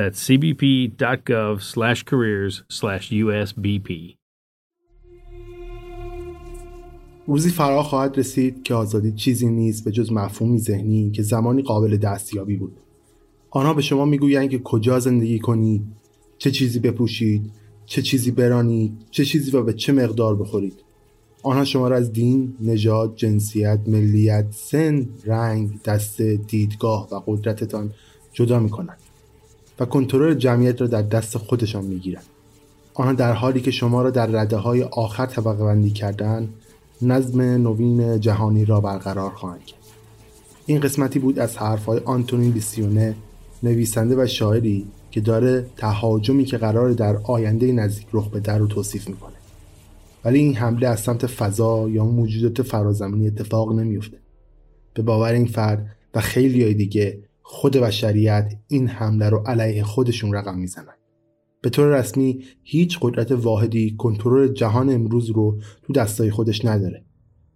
That's cbp.gov/careers/USBP. روزی فرا خواهد رسید که آزادی چیزی نیست به جز مفهومی ذهنی که زمانی قابل دستیابی بود. آنها به شما میگویند که کجا زندگی کنید، چه چیزی بپوشید، چه چیزی برانید، چه چیزی و به چه مقدار بخورید. آنها شما را از دین، نژاد، جنسیت، ملیت، سن، رنگ، دسته، دیدگاه و قدرتتان جدا می‌کنند و کنترل جمعیت را در دست خودشان می‌گیرند. آنها در حالی که شما را در رده‌های آخر طبقه بندی کردن، نظم نوین جهانی را برقرار خواهند کرد. این قسمتی بود از حرف‌های آنتونی بسیونه، نویسنده و شاعری که داره تهاجمی که قرار در آینده نزدیک رخ بده رو توصیف می‌کنه. ولی این حمله از سمت فضا یا موجودات فرازمینی اتفاق نمی‌افته. به باور این فرد و خیلی‌های دیگه، خود بشریت این حمله رو علیه خودشون رقم میزنن. به طور رسمی هیچ قدرت واحدی کنترل جهان امروز رو تو دستای خودش نداره،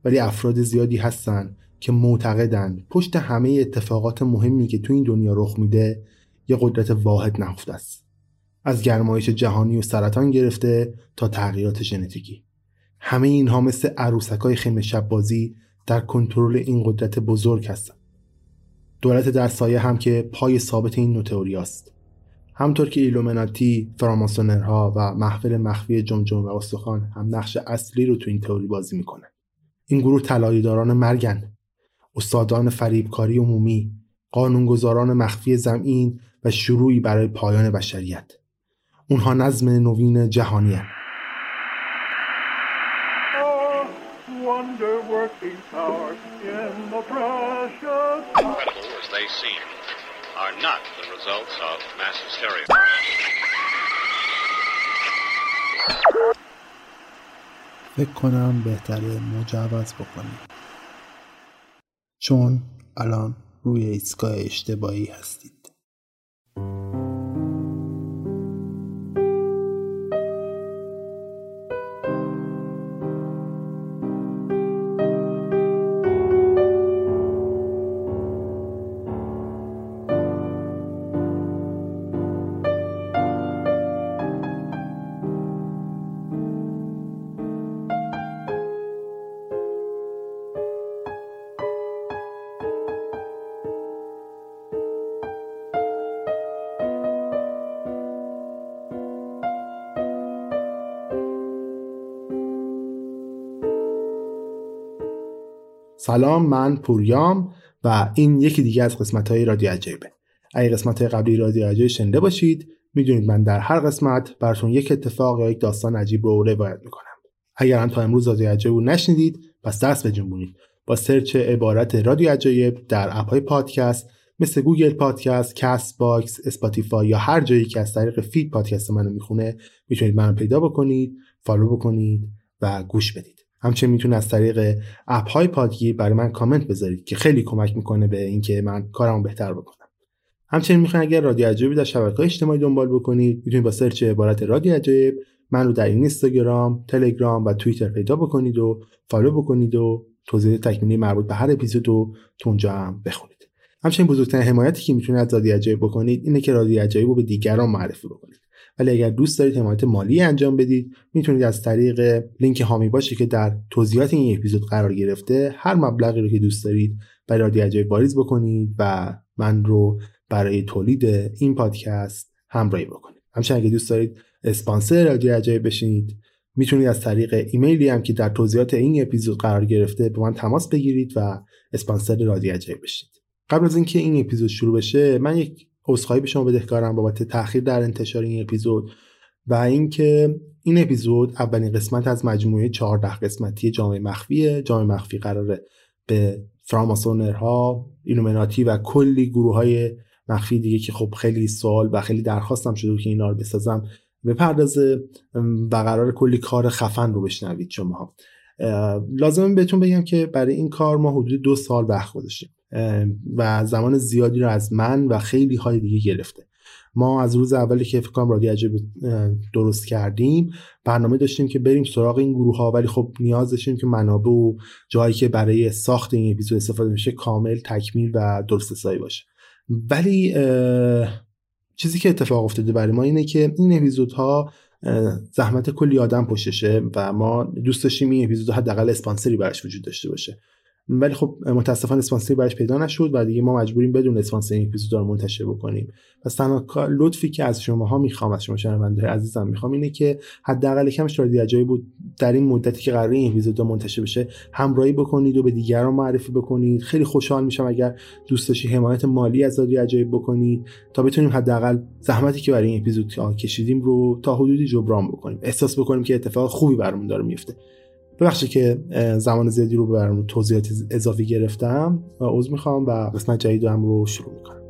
ولی افراد زیادی هستن که معتقدن پشت همه اتفاقات مهمی که تو این دنیا رخ میده یه قدرت واحد نهفته است، از گرمایش جهانی و سرطان گرفته تا تغییرات ژنتیکی. همه اینها مثل عروسکای خیمه شب بازی در کنترل این قدرت بزرگ هستن. دولت در سایه هم که پای ثابت این نوع تئوریاست. همطور که ایلومناتی، فراماسونرها و محفل مخفی جمجمه استخوان هم نقش اصلی رو تو این تئوری بازی میکنن. این گروه طلایه‌داران مرگن، استادان فریبکاری عمومی، قانونگذاران مخفی ضمین و شروعی برای پایان بشریت. اونها نظم نوین جهانی هستند. Are not the results of mass hysteria. فکر کنم بهتره مجوز بکنیم، چون الان روی ایستگاه اشتباهی هستید. سلام، من پوریام و این یکی دیگه از قسمت‌های رادیو عجایبه. اگه قسمت‌های قبلی رادیو عجایب شنیده باشید، میدونید من در هر قسمت براتون یک اتفاق یا یک داستان عجیب رو روایت میکنم. اگر هم تا امروز رادیو عجایب رو نشنیدید، پس دست به جنبونید. با سرچ عبارت رادیو عجایب در اپ‌های پادکست مثل گوگل پادکست، کست باکس، اسپاتیفای یا هر جایی که از طریق فید پادکست منو میخونه، میتونید منو پیدا بکنید، فالو بکنید و گوش بدید. همچنین میتونید از طریق اپ‌های پادگیر برای من کامنت بذارید که خیلی کمک میکنه به اینکه من کارمو بهتر بکنم. همچنین میخواین اگر رادیو عجایب در شبکه‌های اجتماعی دنبال بکنید، میتونید با سرچ عبارت رادیو عجایب من رو در اینستاگرام، تلگرام و توییتر پیدا بکنید و فالو بکنید و توضیح تکمیلی مربوط به هر اپیزود رو تو اونجا هم بخونید. همچنین بزرگترین حمایتی که میتونید از رادیو عجایب بکنید اینه که رادیو عجایب رو به دیگران معرفی بکنید. ولی اگر دوست دارید حمایت مالی انجام بدید، میتونید از طریق لینک هامی باشه که در توضیحات این اپیزود قرار گرفته، هر مبلغی رو که دوست دارید برای رادیو عجایب واریز بکنید و من رو برای تولید این پادکست همراهی بکنید. همچنین اگه دوست دارید اسپانسر رادیو عجایب بشید، میتونید از طریق ایمیلی هم که در توضیحات این اپیزود قرار گرفته با من تماس بگیرید و اسپانسر رادیو عجایب بشید. قبل از اینکه این اپیزود شروع بشه، من یک عذرخواهی به شما بدهکارم بابت تأخیر در انتشار این اپیزود و اینکه این اپیزود اولین قسمت از مجموعه 14 قسمتی جامعه مخفی قراره به فراماسونرها، ایلومیناتی و کلی گروه‌های مخفی دیگه که خب خیلی سوال و خیلی درخواستم شده که اینا رو بسازم بپردازه و قراره کلی کار خفن رو بشنوید شما. لازمه بهتون بگم که برای این کار ما حدود 2 سال وقت گذاشتیم و زمان زیادی رو از من و خیلی های دیگه گرفته. ما از روز اولی که فکر کنم رادیو عجایب درست کردیم برنامه داشتیم که بریم سراغ این گروه ها، ولی خب نیاز داشتیم که منابع و جایی که برای ساخت این اپیزود استفاده میشه کامل تکمیل و درست حسابی باشه. ولی چیزی که اتفاق افتاده برای ما اینه که این اپیزودها زحمت کلی آدم پشتشه و ما دوست داشتیم این اپیزود حداقل اسپانسری براش وجود داشته باشه، ولی خب متاسفانه اسپانسری براش پیدا نشد و دیگه ما مجبوریم بدون اسپانسر این اپیزود رو منتشر بکنیم. پس تنها لطفی که از شماها میخوام، از شما شنونده‌های عزیزم میخوام اینه که حداقل کمش رادیو عجایب بود در این مدتی که قراره این اپیزود منتشر بشه همراهی بکنید و به دیگران معرفی بکنید. خیلی خوشحال میشم اگر دوست داشتید حمایت مالی از رادیو عجایب بکنید تا بتونیم حداقل زحمتی که برای این اپیزود کشیدیم رو تا حدودی جبران بکنیم، احساس بکنیم که اتفاق خوبی برامون داره میفته. ببخشید که زمان زیادی رو برام توضیحات اضافی گرفتم، عذر میخوام و قسمت جدید رو شروع میکنم.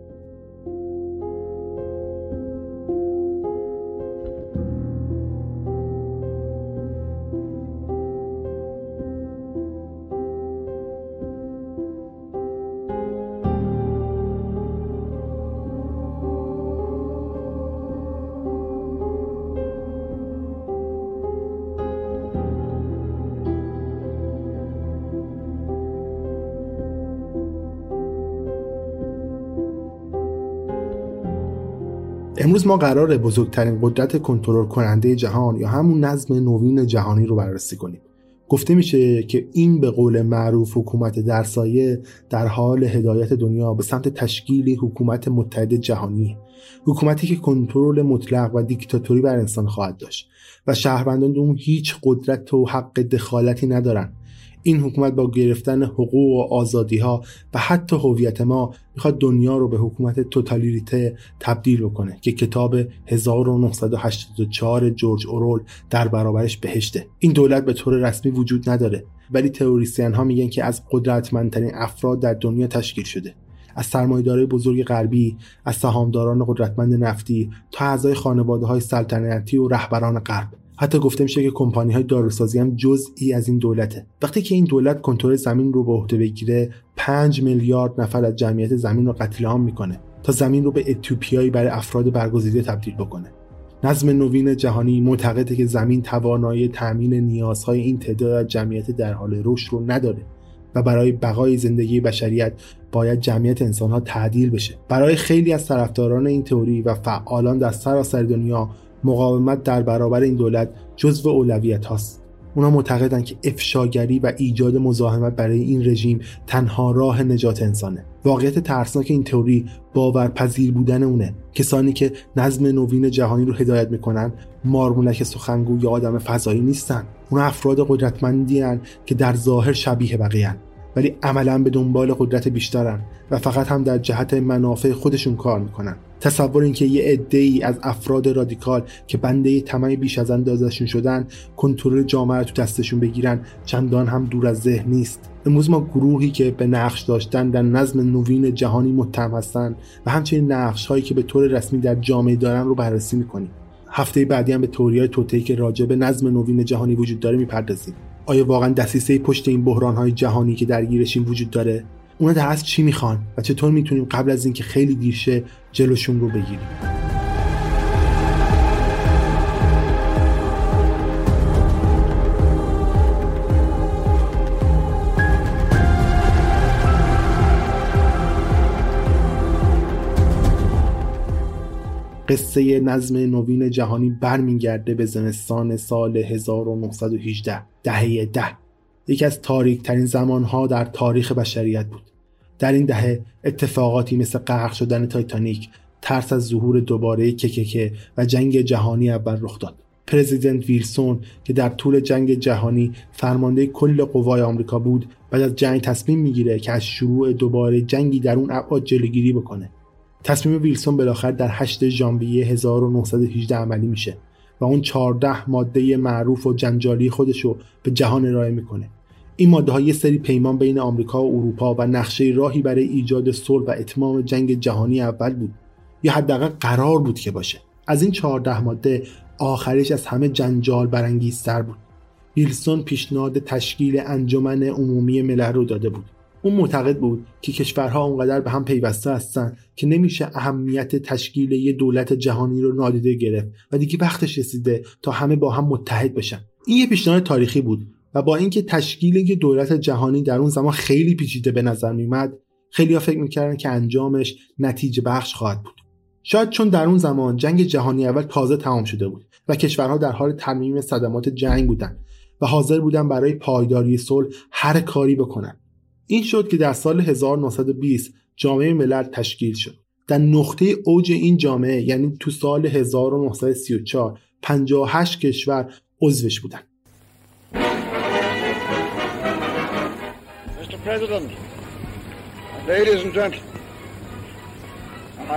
امروز ما قراره بزرگترین قدرت کنترل کننده جهان یا همون نظم نوین جهانی رو بررسی کنیم. گفته میشه که این به قول معروف حکومت در سایه در حال هدایت دنیا به سمت تشکیل حکومت متحد جهانی، حکومتی که کنترل مطلق و دیکتاتوری بر انسان خواهد داشت و شهروندان اون هیچ قدرت و حق دخالتی ندارن. این حکومت با گرفتن حقوق و آزادی‌ها و حتی هویت ما میخواد دنیا رو به حکومت توتالیته تبدیل بکنه که کتاب 1984 جورج اورول در برابرش بهشته. این دولت به طور رسمی وجود نداره، ولی تئوریسین ها میگن که از قدرتمندترین افراد در دنیا تشکیل شده، از سرمایه‌دارای بزرگ غربی، از سهامداران قدرتمند نفتی تا اعضای خانواده‌های سلطنتی و رهبران غرب. حتی گفته میشه که کمپانی‌های داروسازی هم جزئی از این دولته. وقتی که این دولت کنترل زمین رو به عهده بگیره، 5 میلیارد نفر از جمعیت زمین رو قتل عام میکنه تا زمین رو به اتوپیایی برای افراد برگزیده تبدیل بکنه. نظم نوین جهانی معتقده که زمین توانایی تامین نیازهای این تعداد جمعیت در حال رشد رو نداره و برای بقای زندگی بشریت باید جمعیت انسان‌ها تعدیل بشه. برای خیلی از طرفداران این تئوری و فعالان در سراسر دنیا مقاومت در برابر این دولت جزو اولویت هاست. اونا معتقدن که افشاگری و ایجاد مزاحمت برای این رژیم تنها راه نجات انسانه. واقعیت ترسناک این تئوری باورپذیر بودن اونه. کسانی که نظم نوین جهانی رو هدایت میکنن مارمولک سخنگو یا آدم فضایی نیستن. اونا افراد قدرتمندی هن که در ظاهر شبیه بقیه هن، ولی عملاً به دنبال قدرت بیشترن و فقط هم در جهت منافع خودشون کار میکنن. تصور این که یه عده‌ای از افراد رادیکال که بنده طمع بیش از اندازشون شدن کنترل جامعه رو تو دستشون بگیرن چندان هم دور از ذهن نیست. امروز ما گروهی که به نقش داشتن در نظم نوین جهانی متهم هستن و همچنین نقش‌هایی که به طور رسمی در جامعه دارن رو بررسی می‌کنیم. هفته بعدی هم به تئوری‌های توطئه‌ای که راجع به نظم نوین جهانی وجود داره می‌پردازیم. آیا واقعا دسیسه پشت این بحران‌های جهانی که درگیرشیم وجود داره؟ اونا در اصل چی میخوان و چطور میتونیم قبل از اینکه خیلی دیر شه جلوشون رو بگیریم؟ قصه نظم نوین جهانی برمیگرده به زمستان سال 1918، دهه 10، یکی از تاریک‌ترین زمان‌ها در تاریخ بشریت بود. در این دهه اتفاقاتی مثل غرق شدن تایتانیک، ترس از ظهور دوباره کککه و جنگ جهانی اول رخ داد. پرزیدنت ویلسون که در طول جنگ جهانی فرمانده کل قوای آمریکا بود، بعد از جنگ تصمیم میگیره که از شروع دوباره جنگی در اون ابعاد جلوگیری بکنه. تصمیم ویلسون بالاخره در 8 ژانویه 1918 عملی میشه و اون 14 ماده معروف و جنجالی خودشو به جهان ارائه میکنه. این ماده‌ها یه سری پیمان بین آمریکا و اروپا و نقشه راهی برای ایجاد صلح و اتمام جنگ جهانی اول بود، یا حداقل قرار بود که باشه. از این 14 ماده آخرش از همه جنجال برانگیزتر بود. ویلسون پیشنهاد تشکیل انجمن عمومی ملل رو داده بود. اون معتقد بود که کشورها اونقدر به هم پیوسته هستن که نمیشه اهمیت تشکیل یه دولت جهانی رو نادیده گرفت و دیگه وقتش رسیده تا همه با هم متحد بشن. این یه پیشنهاد تاریخی بود و با اینکه تشکیل یه دولت جهانی در اون زمان خیلی پیچیده به نظر میومد، خیلی‌ها فکر میکردن که انجامش نتیجه بخش خواهد بود. شاید چون در اون زمان جنگ جهانی اول تازه تمام شده بود و کشورها در حال ترمیم صدمات جنگ بودن و حاضر بودن برای پایداری صلح هر کاری بکنن. این شد که در سال 1920 جامعه ملل تشکیل شد. در نقطه اوج این جامعه، یعنی تو سال 1934، 58 کشور عضوش بودن. Mr. President, ladies and gentlemen,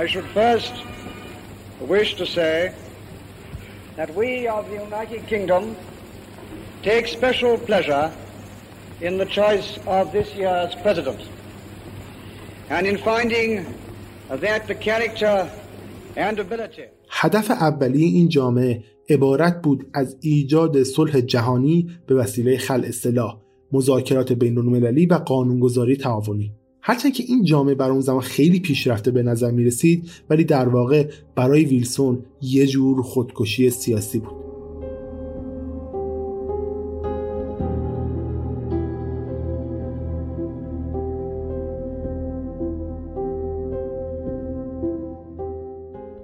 I should first wish to say that we of the United Kingdom take special pleasure in the choice of this year's president, and in finding that the character and ability. هدف اولیه این جامعه عبارت بود از ایجاد صلح جهانی به وسیله خلع سلاح، مذاکرات بین‌المللی و قانونگذاری تعاونی. هرچند که این جامعه برای اون زمان خیلی پیشرفته به نظر می رسید، ولی در واقع برای ویلسون یه جور خودکشی سیاسی بود.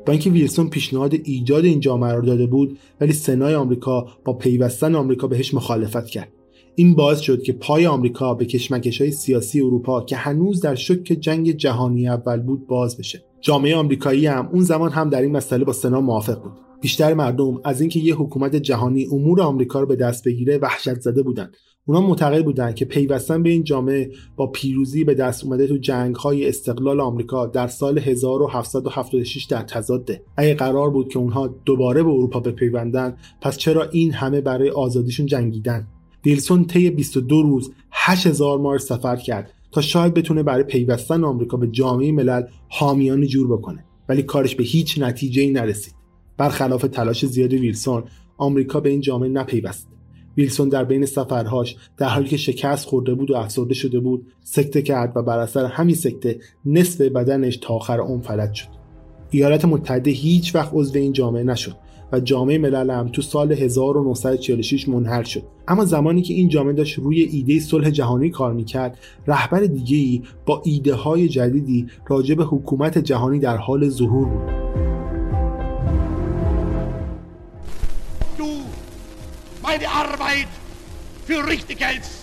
با اینکه ویلسون پیشنهاد ایجاد این جامعه را داده بود، ولی سنای آمریکا با پیوستن آمریکا بهش مخالفت کرد. این باعث شد که پای آمریکا به کشمکش‌های سیاسی اروپا که هنوز در شک جنگ جهانی اول بود باز بشه. جامعه آمریکایی هم اون زمان هم در این مسئله با سنا موافق بود. بیشتر مردم از اینکه یه حکومت جهانی امور آمریکا رو به دست بگیره وحشت زده بودند. اونا معتقد بودند که پیوستن به این جامعه با پیروزی به دست اومده تو جنگ‌های استقلال آمریکا در سال 1776 در تضاده. اگه قرار بود که اونها دوباره به اروپا بپیوندن، پس چرا این همه برای آزادیشون جنگیدن؟ ویلسون طی 22 روز 8000 مایل سفر کرد تا شاید بتونه برای پیوستن آمریکا به جامعه ملل حامیانی جور بکنه، ولی کارش به هیچ نتیجه‌ای نرسید. برخلاف تلاش زیاد ویلسون، آمریکا به این جامعه نپیوست. ویلسون در بین سفرهاش، در حالی که شکست خورده بود و افسرده شده بود، سکته کرد و بر اثر همین سکته نصف بدنش تا آخر عمر فلج شد. ایالات متحده هیچ وقت عضو این جامعه نشد و جامعه ملل هم تو سال 1946 منحل شد. اما زمانی که این جامعه داشت روی ایده صلح جهانی کار میکرد، رهبر دیگه‌ای با ایده های جدیدی راجع به حکومت جهانی در حال ظهور بود. Du meine Arbeit für richtig hältst,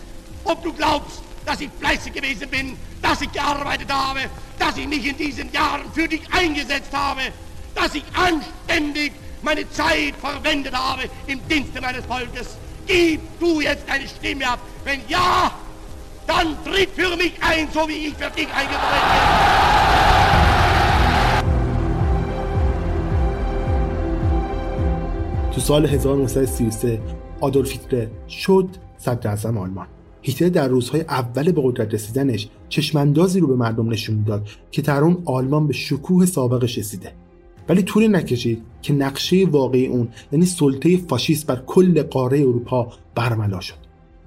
ob du glaubst, dass ich fleißig gewesen bin, dass ich gearbeitet habe, dass ich mich in diesen Jahren für dich eingesetzt habe, dass ich anständig meine Zeit verwendet habe im Dienste meines Volkes. Gib du jetzt eine Stimme ab. Wenn ja, Dann tritt für mich ein, so wie ich für dich eingetreten bin. تو سال 1933 آدولف هیتلر شد صدراعظم آلمان. هیتلر در روزهای اول به قدرت رسیدنش چشماندازی رو به مردم نشون میداد که در اون آلمان به شکوه سابقش رسیده. ولی طولی نکشید که نقشه واقعی اون، یعنی سلطه فاشیست بر کل قاره اروپا، برملا شد.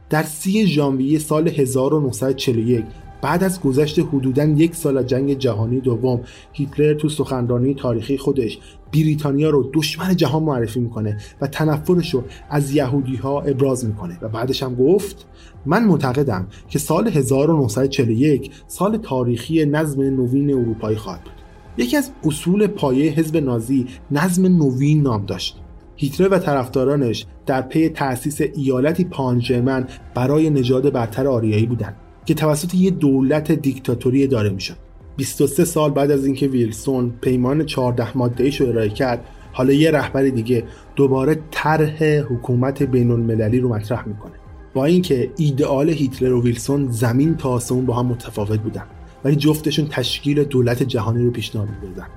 در 3 ژانویه سال 1941 بعد از گذشت حدوداً 1 سال از جنگ جهانی دوم، هیتلر تو سخنرانی تاریخی خودش بریتانیا رو دشمن جهان معرفی میکنه و تنفرش رو از یهودی‌ها ابراز میکنه و بعدش هم گفت من معتقدم که سال 1941 سال تاریخی نظم نوین اروپایی خواهد بود. یکی از اصول پایه حزب نازی نظم نوین نام داشت. هیتلر و طرفدارانش در پی تأسیس ایالتی پانژرمن برای نژاد برتر آریایی بودند که توسط یک دولت دیکتاتوری اداره میشد. 23 سال بعد از اینکه ویلسون پیمان 14 ماده‌ایش رو ارائه کرد، حالا یه رهبر دیگه دوباره طرح حکومت بین‌المللی رو مطرح میکنه. با اینکه ایدئال هیتلر و ویلسون زمین تا آسمون با هم متفاوت بودن، ولی جفتشون تشکیل دولت جهانی رو پیشنهاد می‌دادن.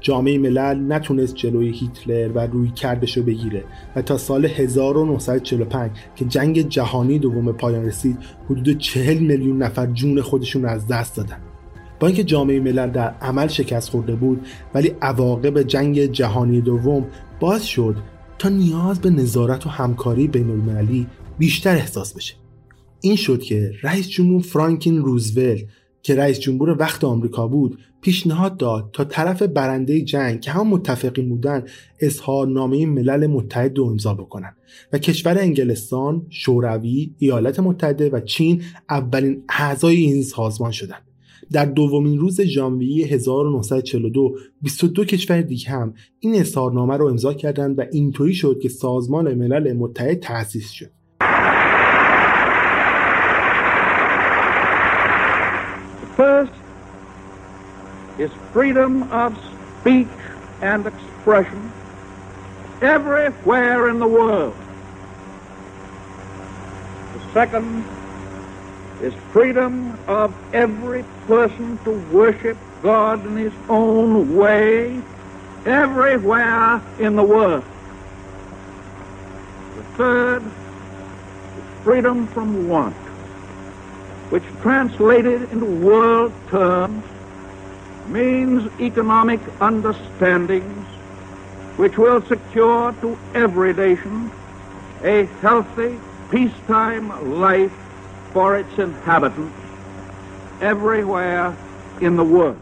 جامعه ملل نتونست جلوی هیتلر و رویکردش رو بگیره و تا سال 1945 که جنگ جهانی دوم پایان رسید، حدود 40 میلیون نفر جون خودشون رو از دست دادن. با اینکه جامعه ملل در عمل شکست خورده بود، ولی عواقب جنگ جهانی دوم باعث شد تا نیاز به نظارت و همکاری بین‌المللی بیشتر احساس بشه. این شد که رئیس جمهور فرانکلین روزولت که رئیس جمهور وقت آمریکا بود پیشنهاد داد تا طرف برنده جنگ که هم متفقین بودن اظهارنامه ملل متحد رو امضا بکنن و کشور انگلستان، شوروی، ایالات متحده و چین اولین اعضای این سازمان شدند. در دومین روز ژانویه 1942 22 کشور دیگه هم این اظهارنامه رو امضا کردند و اینطوری شد که سازمان ملل متحد تأسیس شد. First is freedom of speech and expression everywhere in the world. The second is freedom of every person to worship God in his own way everywhere in the world. The third is freedom from want, which translated into world terms means economic understandings which will secure to every nation a healthy peacetime life for its inhabitants everywhere in the world.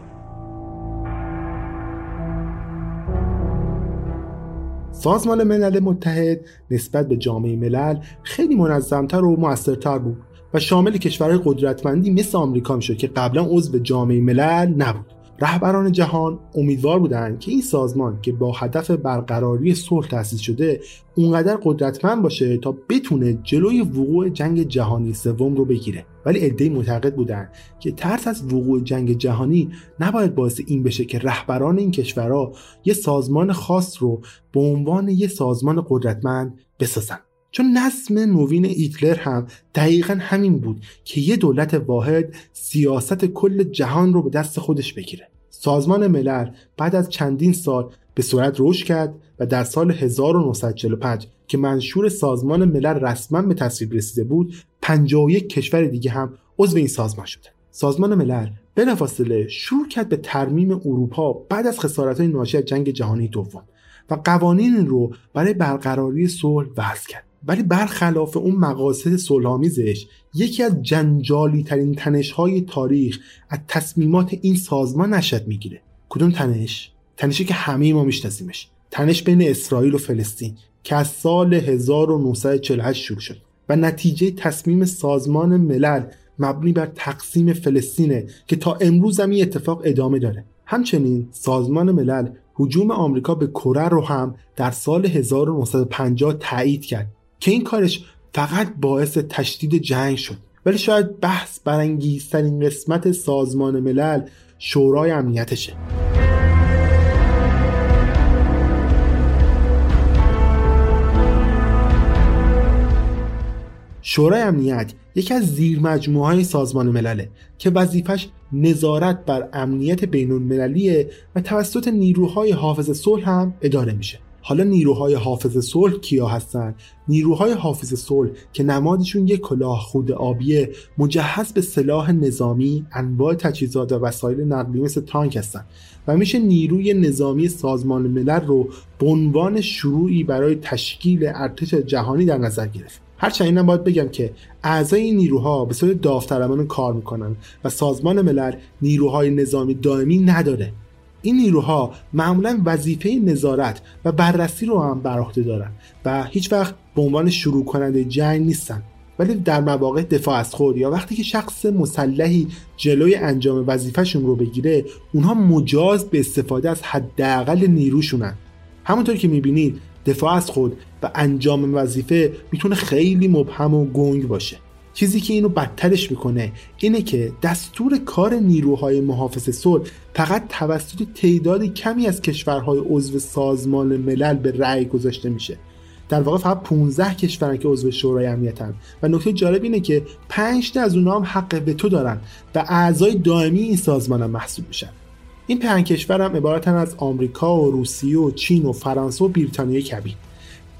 سازمان ملل متحد نسبت به جامعه ملل خیلی منظمتر و مؤثرتر بود و شامل کشورهای قدرتمندی مثل آمریکا میشد که قبلا عضو جامعه ملل نبود. رهبران جهان امیدوار بودند که این سازمان که با هدف برقراری صلح تأسیس شده اونقدر قدرتمند باشه تا بتونه جلوی وقوع جنگ جهانی سوم رو بگیره. ولی عده‌ای معتقد بودند که ترس از وقوع جنگ جهانی نباید باعث این بشه که رهبران این کشورها یه سازمان خاص رو به عنوان یه سازمان قدرتمند بسازن. چون نظم نوین هیتلر هم دقیقاً همین بود که یه دولت واحد سیاست کل جهان رو به دست خودش بگیره. سازمان ملل بعد از چندین سال به سرعت رشد کرد و در سال 1945 که منشور سازمان ملل رسماً به تصویب رسیده بود، 51 کشور دیگه هم عضو این سازمان شدند. سازمان ملل بلافاصله شروع کرد به ترمیم اروپا بعد از خسارت‌های ناشی از جنگ جهانی دوم و قوانین رو برای برقراری صلح وضع کرد. ولی برخلاف اون مقاصد صلح‌آمیزش، یکی از جنجالی ترین تنش‌های تاریخ از تصمیمات این سازمان نشأت می‌گیره. کدوم تنش؟ تنشی که همه ما می‌شناسیمش، تنش بین اسرائیل و فلسطین که از سال 1948 شروع شد و نتیجه تصمیم سازمان ملل مبنی بر تقسیم فلسطینه که تا امروز هم این اتفاق ادامه داره. همچنین سازمان ملل هجوم آمریکا به کره رو هم در سال 1950 تایید کرد که این کارش فقط باعث تشدید جنگ شد. ولی شاید بحث برانگیزترین قسمت سازمان ملل شورای امنیتشه. شورای امنیت یکی از زیرمجموعه‌های سازمان ملله که وظیفش نظارت بر امنیت بین‌المللیه و توسط نیروهای حافظ صلح هم اداره میشه. حالا نیروهای حافظ صلح کیا هستن؟ نیروهای حافظ صلح که نمادشون یک کلاه خود آبیه مجهز به سلاح نظامی، انواع تجهیزات و وسایل نقلیه مثل تانک هستن و میشه نیروی نظامی سازمان ملل رو به عنوان شروعی برای تشکیل ارتش جهانی در نظر گرفت. هرچند اینم باید بگم که اعضای این نیروها به صورت داوطلبانه کار میکنن و سازمان ملل نیروهای نظامی دائمی نداره. این نیروها معمولاً وظیفه نظارت و بررسی رو هم بر عهده دارن و هیچ وقت به عنوان شروع کننده جنگ نیستن، ولی در مواقع دفاع از خود یا وقتی که شخص مسلحی جلوی انجام وظیفه‌شون رو بگیره، اونها مجاز به استفاده از حداقل نیروشونن. همونطور که می‌بینید دفاع از خود و انجام وظیفه میتونه خیلی مبهم و گنگ باشه. چیزی که اینو بدترش میکنه اینه که دستور کار نیروهای محافظ صلح فقط توسط تعداد کمی از کشورهای عضو سازمان ملل به رأی گذاشته میشه. در واقع فقط 15 کشورن که عضو شورای امنیتن و نکته جالب اینه که 5 تا از اونها هم حق وتو دارن و اعضای دائمی این سازمان هم محسوب میشن. این 5 کشور هم عبارتن از آمریکا و روسیه و چین و فرانسه و بریتانیا کبیر.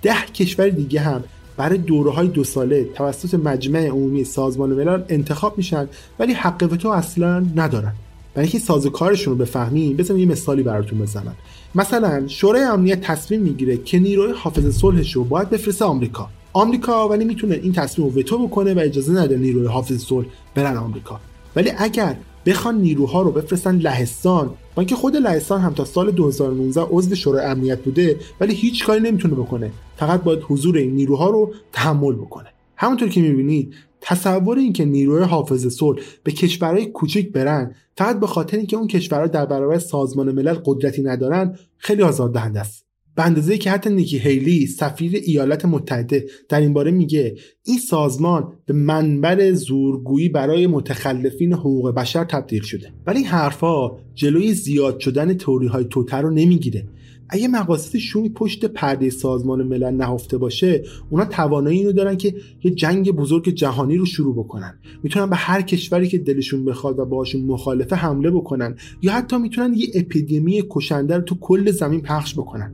10 کشور دیگه هم برای دوره‌های 2 ساله توسط مجمع عمومی سازمان ملل انتخاب میشن ولی حق وتو اصلا ندارن. برای اینکه سازوکارشون رو بفهمیم بزنم یه مثالی براتون بزنم. مثلا شورای امنیت تصمیم میگیره که نیروی حافظ صلحش رو باید بفرسته آمریکا. آمریکا ولی میتونه این تصمیم رو وتو بکنه و اجازه نده نیروی حافظ صلح برن آمریکا. ولی اگر بخوان نیروها رو بفرستن لهستان، با اینکه خود لهستان هم تا سال 2019 عضو شورای امنیت بوده ولی هیچ کاری نمیتونه بکنه، فقط باید حضور این نیروها رو تحمل بکنه. همونطور که میبینید تصور این که نیروی حافظ صلح به کشورهای کوچک برن فقط به خاطر اینکه اون کشورها در برابر سازمان ملل قدرتی ندارن خیلی آزاردهنده است. به اندازه‌ای که حتی نیکی هیلی سفیر ایالات متحده در این باره میگه این سازمان به منبع زورگویی برای متخلفین حقوق بشر تبدیل شده. ولی این حرفا جلوی زیاد شدن تئوری‌های توتر رو نمیگیره. اگه مقاصد شومی پشت پرده سازمان ملل نهفته باشه، اونا توانایی اینو دارن که یه جنگ بزرگ جهانی رو شروع بکنن. میتونن به هر کشوری که دلشون بخواد و باهاشون مخالفه حمله بکنن یا حتی میتونن یه اپیدمی کشنده رو تو کل زمین پخش بکنن.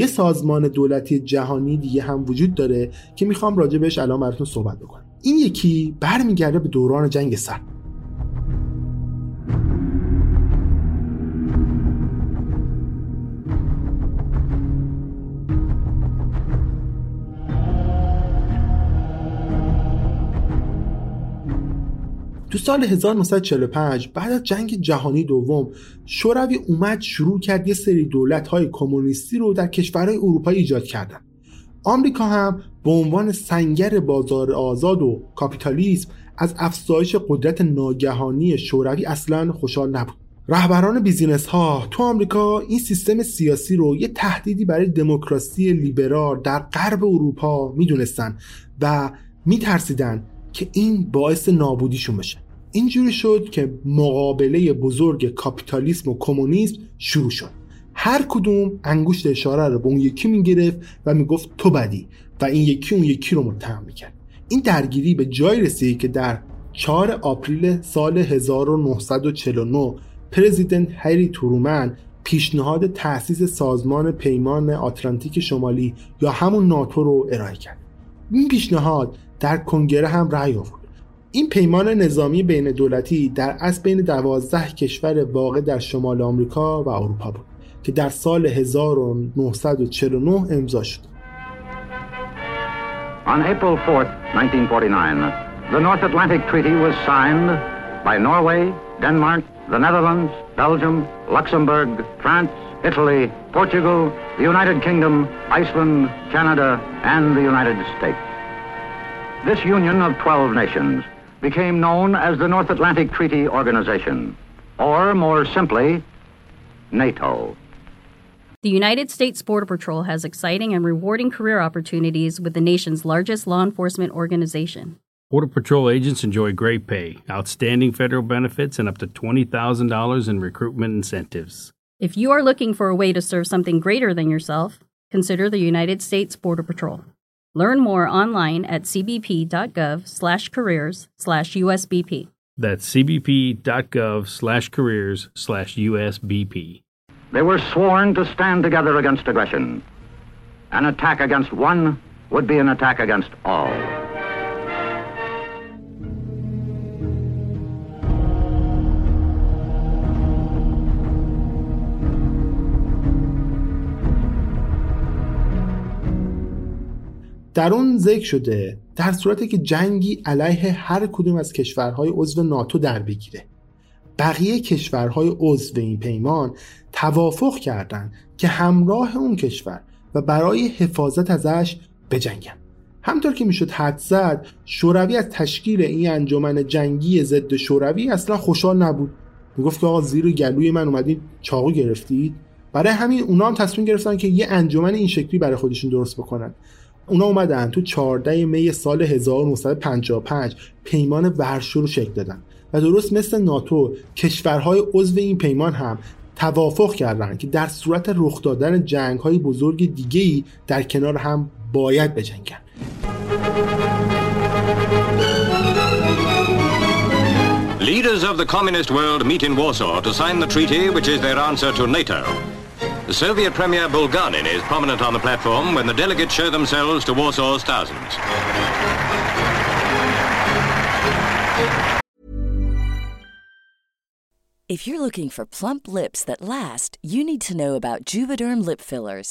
یه سازمان دولتی جهانی دیگه هم وجود داره که میخوام راجع بهش الان براتون صحبت بکنم. این یکی برمیگرده به دوران جنگ سرد. تو سال 1945 بعد از جنگ جهانی دوم شوروی اومد شروع کرد یه سری دولت‌های کمونیستی رو در کشورهای اروپایی ایجاد کردن. آمریکا هم به عنوان سنگر بازار آزاد و کاپیتالیسم از افزایش قدرت ناگهانی شوروی اصلاً خوشحال نبود. رهبران بیزینس‌ها تو آمریکا این سیستم سیاسی رو یه تهدیدی برای دموکراسی لیبرال در غرب اروپا می‌دونستن و می‌ترسیدن که این باعث نابودیشون بشه. اینجوری شد که مقابله بزرگ کاپیتالیسم و کمونیسم شروع شد. هر کدوم انگشت اشاره رو به اون یکی میگرفت و میگفت تو بدی و این یکی اون یکی رو متهم میکرد. این درگیری به جای رسید که در 4 آپریل سال 1949 پرزیدنت هری ترومن پیشنهاد تأسیس سازمان پیمان آتلانتیک شمالی یا همون ناتو رو ارائه کرد. این پیشنهاد در کنگره هم رأی آورد. این پیمان نظامی بین دولتی در اصل بین 12 کشور واقع در شمال آمریکا و اروپا بود که در سال 1949 امضا شد. On April 4th, 1949, the North Atlantic Treaty was signed by Norway, Denmark, the Netherlands, Belgium, Luxembourg, France, Italy, Portugal, the United Kingdom, Iceland, Canada, and the United States. This union of 12 nations became known as the North Atlantic Treaty Organization, or more simply, NATO. The United States Border Patrol has exciting and rewarding career opportunities with the nation's largest law enforcement organization. Border Patrol agents enjoy great pay, outstanding federal benefits, and up to $20,000 in recruitment incentives. If you are looking for a way to serve something greater than yourself, consider the United States Border Patrol. Learn more online at cbp.gov/careers/USBP. That's cbp.gov/careers/USBP. They were sworn to stand together against aggression. An attack against one would be an attack against all. در اون ذکر شده در صورتی که جنگی علیه هر کدوم از کشورهای عضو ناتو در بگیره. بقیه کشورهای عضو این پیمان توافق کردند که همراه اون کشور و برای حفاظت ازش بجنگن. همطور که میشد حد زد، شوروی از تشکیل این انجمن جنگی ضد شوروی اصلا خوشحال نبود. میگفت که آقا زیر گلوی من اومدید چاقو گرفتید. برای همین اونا هم تصمیم گرفتن که یه انجمن این شکلی برای خودشون درست بکنن. اونا اومدن تو 14 می سال 1955 پیمان ورشو رو شکل دادن و درست مثل ناتو کشورهای عضو این پیمان هم توافق کردند که در صورت رخ دادن جنگ‌های بزرگ دیگه‌ای در کنار هم باید بجنگن. Leaders of the communist world meet in Warsaw to sign the treaty which is their answer to NATO. The Soviet Premier Bulganin is prominent on the platform when the delegates show themselves to Warsaw's thousands. If you're looking for plump lips that last, you need to know about Juvederm lip fillers.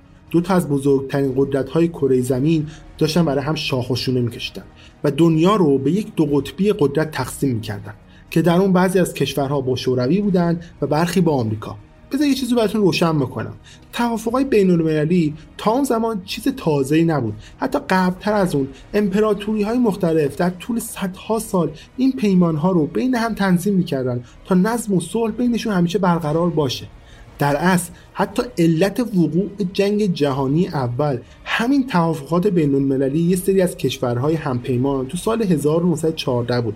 دو تا از بزرگترین قدرت‌های کره زمین داشتن برای هم شاخ و شونه می‌کشیدن و دنیا رو به یک دو قطبی قدرت تقسیم می‌کردن که در اون بعضی از کشورها با شوروی بودن و برخی با آمریکا. بذار یه چیزی براتون روشن بکنم. توافق‌های بین‌المللی تا اون زمان چیز تازه‌ای نبود. حتی قبل‌تر از اون امپراتوری‌های مختلف در طول صدها سال این پیمان‌ها رو بین هم تنظیم می‌کردن تا نظم و صلح بینشون همیشه برقرار باشه. در اصل حتی علت وقوع جنگ جهانی اول همین توافقات بین‌المللی یه سری از کشورهای همپیمان تو سال 1914 بود.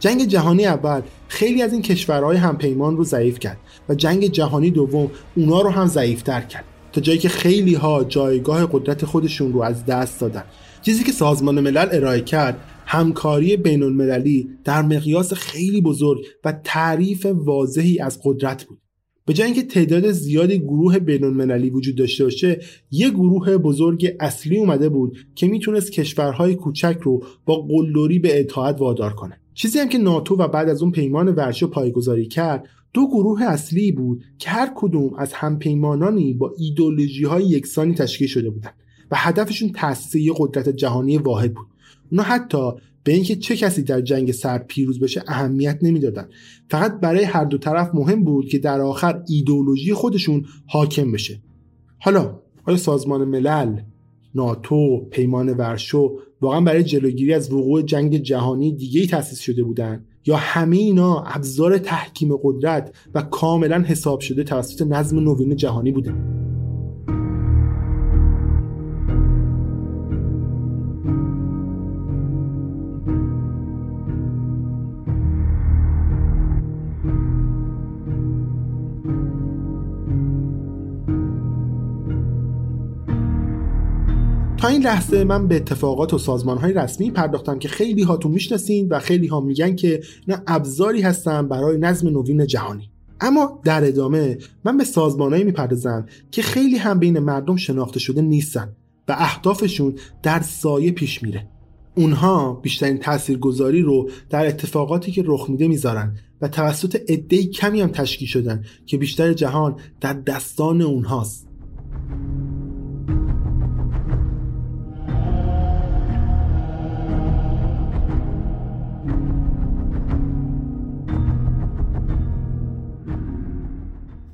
جنگ جهانی اول خیلی از این کشورهای همپیمان رو ضعیف کرد و جنگ جهانی دوم اونا رو هم ضعیف‌تر کرد تا جایی که خیلی ها جایگاه قدرت خودشون رو از دست دادن. چیزی که سازمان ملل ارائه کرد همکاری بین‌المللی در مقیاس خیلی بزرگ و تعریف واضحی از قدرت بود. به جای اینکه تعداد زیادی گروه بین‌المللی وجود داشته باشه، یک گروه بزرگ اصلی اومده بود که میتونست کشورهای کوچک رو با قلدری به اطاعت وادار کنه. چیزی هم که ناتو و بعد از اون پیمان ورشو پایگذاری کرد، دو گروه اصلی بود که هر کدوم از همپیمانانی با ایدئولوژی‌های یکسانی تشکیل شده بودند و هدفشون تأسیس قدرت جهانی واحد بود. اونا حتی به اینکه چه کسی در جنگ سرد پیروز بشه اهمیت نمیدادن. فقط برای هر دو طرف مهم بود که در آخر ایدئولوژی خودشون حاکم بشه. حالا آیا سازمان ملل، ناتو، پیمان ورشو واقعا برای جلوگیری از وقوع جنگ جهانی دیگه‌ای تأسیس شده بودن یا همه اینا ابزار تحکیم قدرت و کاملا حساب شده توسط نظم نوین جهانی بودن؟ تا این لحظه من به اتفاقات و سازمان‌های رسمی پرداختم که خیلی هاتون میشناسین و خیلی ها میگن که اینا ابزاری هستن برای نظم نوین جهانی. اما در ادامه من به سازمان‌هایی میپردازم که خیلی هم بین مردم شناخته شده نیستن و اهدافشون در سایه پیش میره. اونها بیشترین تاثیرگذاری رو در اتفاقاتی که رخ میده میذارن و توسط عده‌ای کمی هم تشکیل شدن که بیشتر جهان در دستان اونهاست.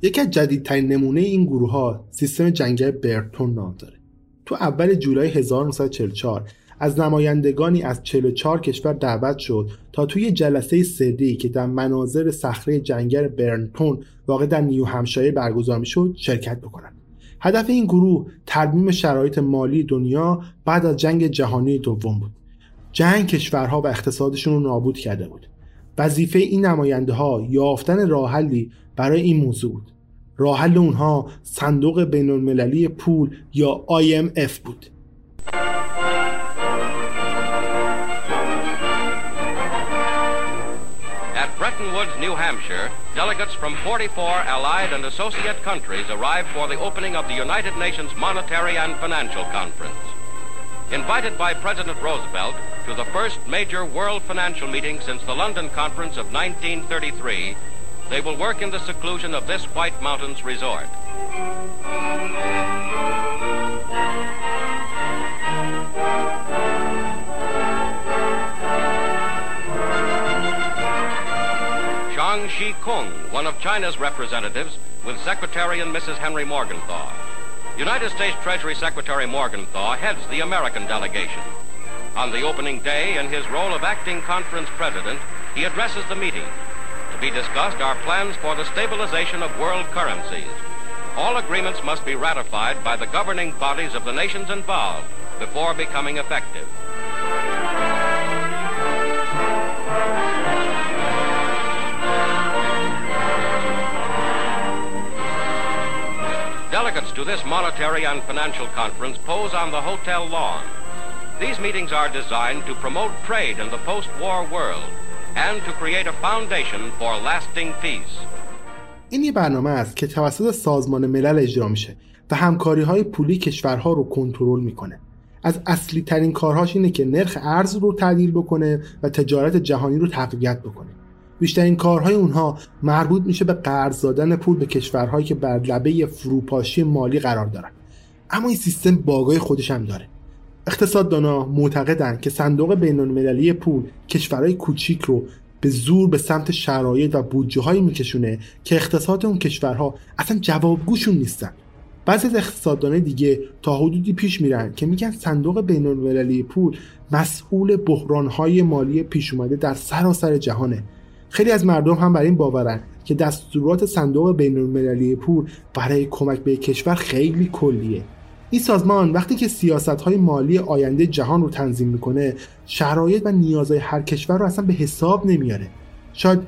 یکی از جدیدترین نمونه این گروه‌ها سیستم جنگی برتون نام داره. تو اول جولای 1944 از نمایندگانی از 44 کشور دعوت شد تا توی جلسه سری که در مناظر صخره جنگل برتون واقع در نیو همشایر برگزار میشد شرکت بکنن. هدف این گروه ترمیم شرایط مالی دنیا بعد از جنگ جهانی دوم بود. جنگ کشورها و اقتصادشون رو نابود کرده بود. وظیفه این نماینده‌ها یافتن راه حلی برای این موضوع بود. راه حل اونها صندوق بین‌المللی پول یا IMF بود. At Bretton Woods, New Hampshire, delegates from 44 allied and associate countries arrived for the opening of the United Nations Monetary and Financial Conference. Invited by President Roosevelt to the first major world financial meeting since the London Conference of 1933, they will work in the seclusion of this White Mountains resort. Zhang Shikung, one of China's representatives, with Secretary and Mrs. Henry Morgenthau. United States Treasury Secretary Morgenthau heads the American delegation. On the opening day, in his role of acting conference president, he addresses the meeting. be discussed our plans for the stabilization of world currencies. All agreements must be ratified by the governing bodies of the nations involved before becoming effective. Delegates to this monetary and financial conference pose on the hotel lawn. These meetings are designed to promote trade in the post-war world. and to create a foundation for lasting peace. این یه برنامه است که توسط سازمان ملل اجرا میشه و همکاری‌های پولی کشورها رو کنترل میکنه. از اصلی ترین کارهاش اینه که نرخ ارز رو تعدیل بکنه و تجارت جهانی رو تقویت بکنه. بیشترین کارهای اونها مربوط میشه به قرض دادن پول به کشورهایی که بر لبه فروپاشی مالی قرار دارن. اما این سیستم باگای خودش هم داره. اقتصاددان‌ها معتقدند که صندوق بین‌المللی پول کشورهای کوچیک رو به زور به سمت شرایط و بودجه‌هایی میکشونه که اقتصاد اون کشورها اصلا جوابگوشون نیستن. بعضی از اقتصاددان‌های دیگه تا حدودی پیش میرن که میگن صندوق بین‌المللی پول مسئول بحران‌های مالی پیش اومده در سراسر جهانه. خیلی از مردم هم بر این باورن که دستورات صندوق بین‌المللی پول برای کمک به کشور خیلی کلیه. این سازمان وقتی که سیاست‌های مالی آینده جهان رو تنظیم می‌کنه، شرایط و نیازهای هر کشور رو اصلا به حساب نمیاره. شاید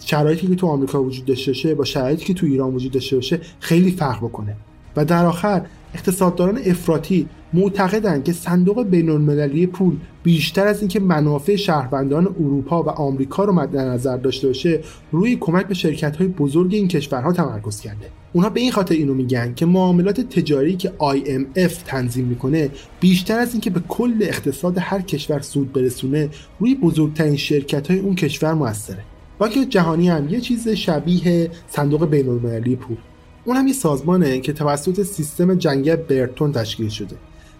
شرایطی که تو آمریکا وجود داشته باشه با شرایطی که تو ایران وجود داشته باشه خیلی فرق بکنه. و در آخر اقتصاددانان افراطی معتقدند که صندوق بین‌المللی پول بیشتر از اینکه منافع شهروندان اروپا و آمریکا رو مد نظر داشته باشه، روی کمک به شرکت‌های بزرگ این کشورها تمرکز کرده. اونا به این خاطر اینو میگن که معاملات تجاری که IMF تنظیم میکنه بیشتر از اینکه به کل اقتصاد هر کشور سود برسونه، روی بزرگترین شرکت‌های اون کشور موثره. بانک جهانی هم یه چیز شبیه صندوق بین‌المللی پول، اون هم یه سازمانه که توسط سیستم جنگی برتون تشکیل شده.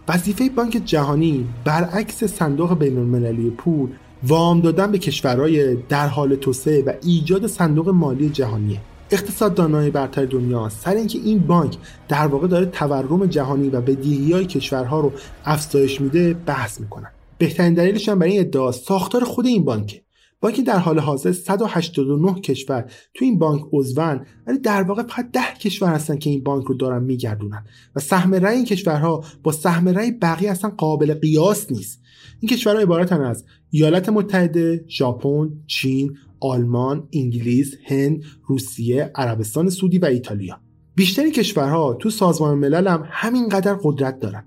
وظیفه بانک جهانی برعکس صندوق بین‌المللی پول وام دادن به کشورهای در حال توسعه و ایجاد صندوق مالی جهانیه. اقتصاددانان برتر دنیا سر اینکه این بانک در واقع داره تورم جهانی و بدهی‌های کشورها رو افزایش میده بحث میکنن. بهترین دلیلش هم برای این ادعا ساختار خود این بانکه. بانک در حال حاضر 189 کشور تو این بانک عضون، ولی در واقع فقط 10 کشور هستن که این بانک رو دارن میگردونن و سهم رأی این کشورها با سهم رأی بقیه اصلا قابل قیاس نیست. این کشورها عبارتن از ایالات متحده، ژاپن، چین، آلمان، انگلیس، هند، روسیه، عربستان سعودی و ایتالیا. بیشتر کشورها تو سازمان ملل هم همینقدر قدرت دارن.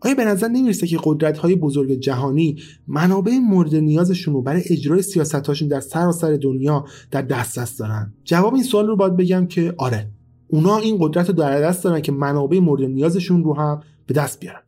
آیا به نظر نمیرسه که قدرت‌های بزرگ جهانی منابع مورد نیازشون رو برای اجرای سیاست‌هاشون در سراسر دنیا در دسترس دارن؟ جواب این سوال رو باید بگم که آره، اونا این قدرت رو در دست دارن که منابع مورد نیازشون رو هم به دست بیارن.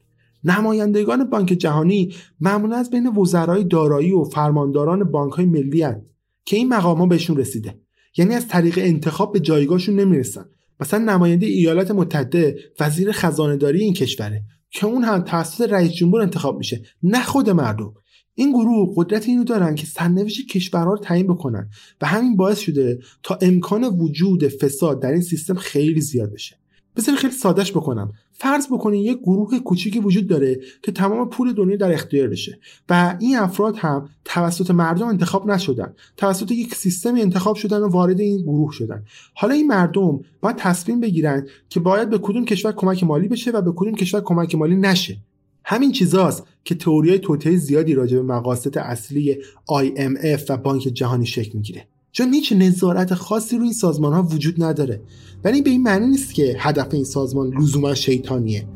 نمایندگان بانک جهانی معمولا از بین وزرای دارایی و فرمانداران بانک‌های ملی هستند که این مقام‌ها بهشون رسیده، یعنی از طریق انتخاب به جایگاهشون نمیرسن. مثلا نماینده ایالات متحده وزیر خزانه‌داری این کشوره که اون هم توسط رئیس جمهور انتخاب میشه، نه خود مردم. این گروه قدرت اینو دارن که سرنوشت کشورها رو تعیین بکنن و همین باعث شده تا امکان وجود فساد در این سیستم خیلی زیاد بشه. بذار خیلی سادهش بکنم. فرض بکنید یک گروه کوچیکی وجود داره که تمام پول دنیا در اختیارشه و این افراد هم توسط مردم انتخاب نشدن، توسط یک سیستمی انتخاب شدن و وارد این گروه شدن. حالا این مردم باید تصمیم بگیرن که باید به کدوم کشور کمک مالی بشه و به کدوم کشور کمک مالی نشه. همین چیزاست که تئوریای توطئه زیادی راجع به مقاصد اصلی IMF و بانک جهانی شکل میگیره، چون هیچ نظارت خاصی روی این سازمان ها وجود نداره. ولی به این معنی نیست که هدف این سازمان لزوما شیطانیه.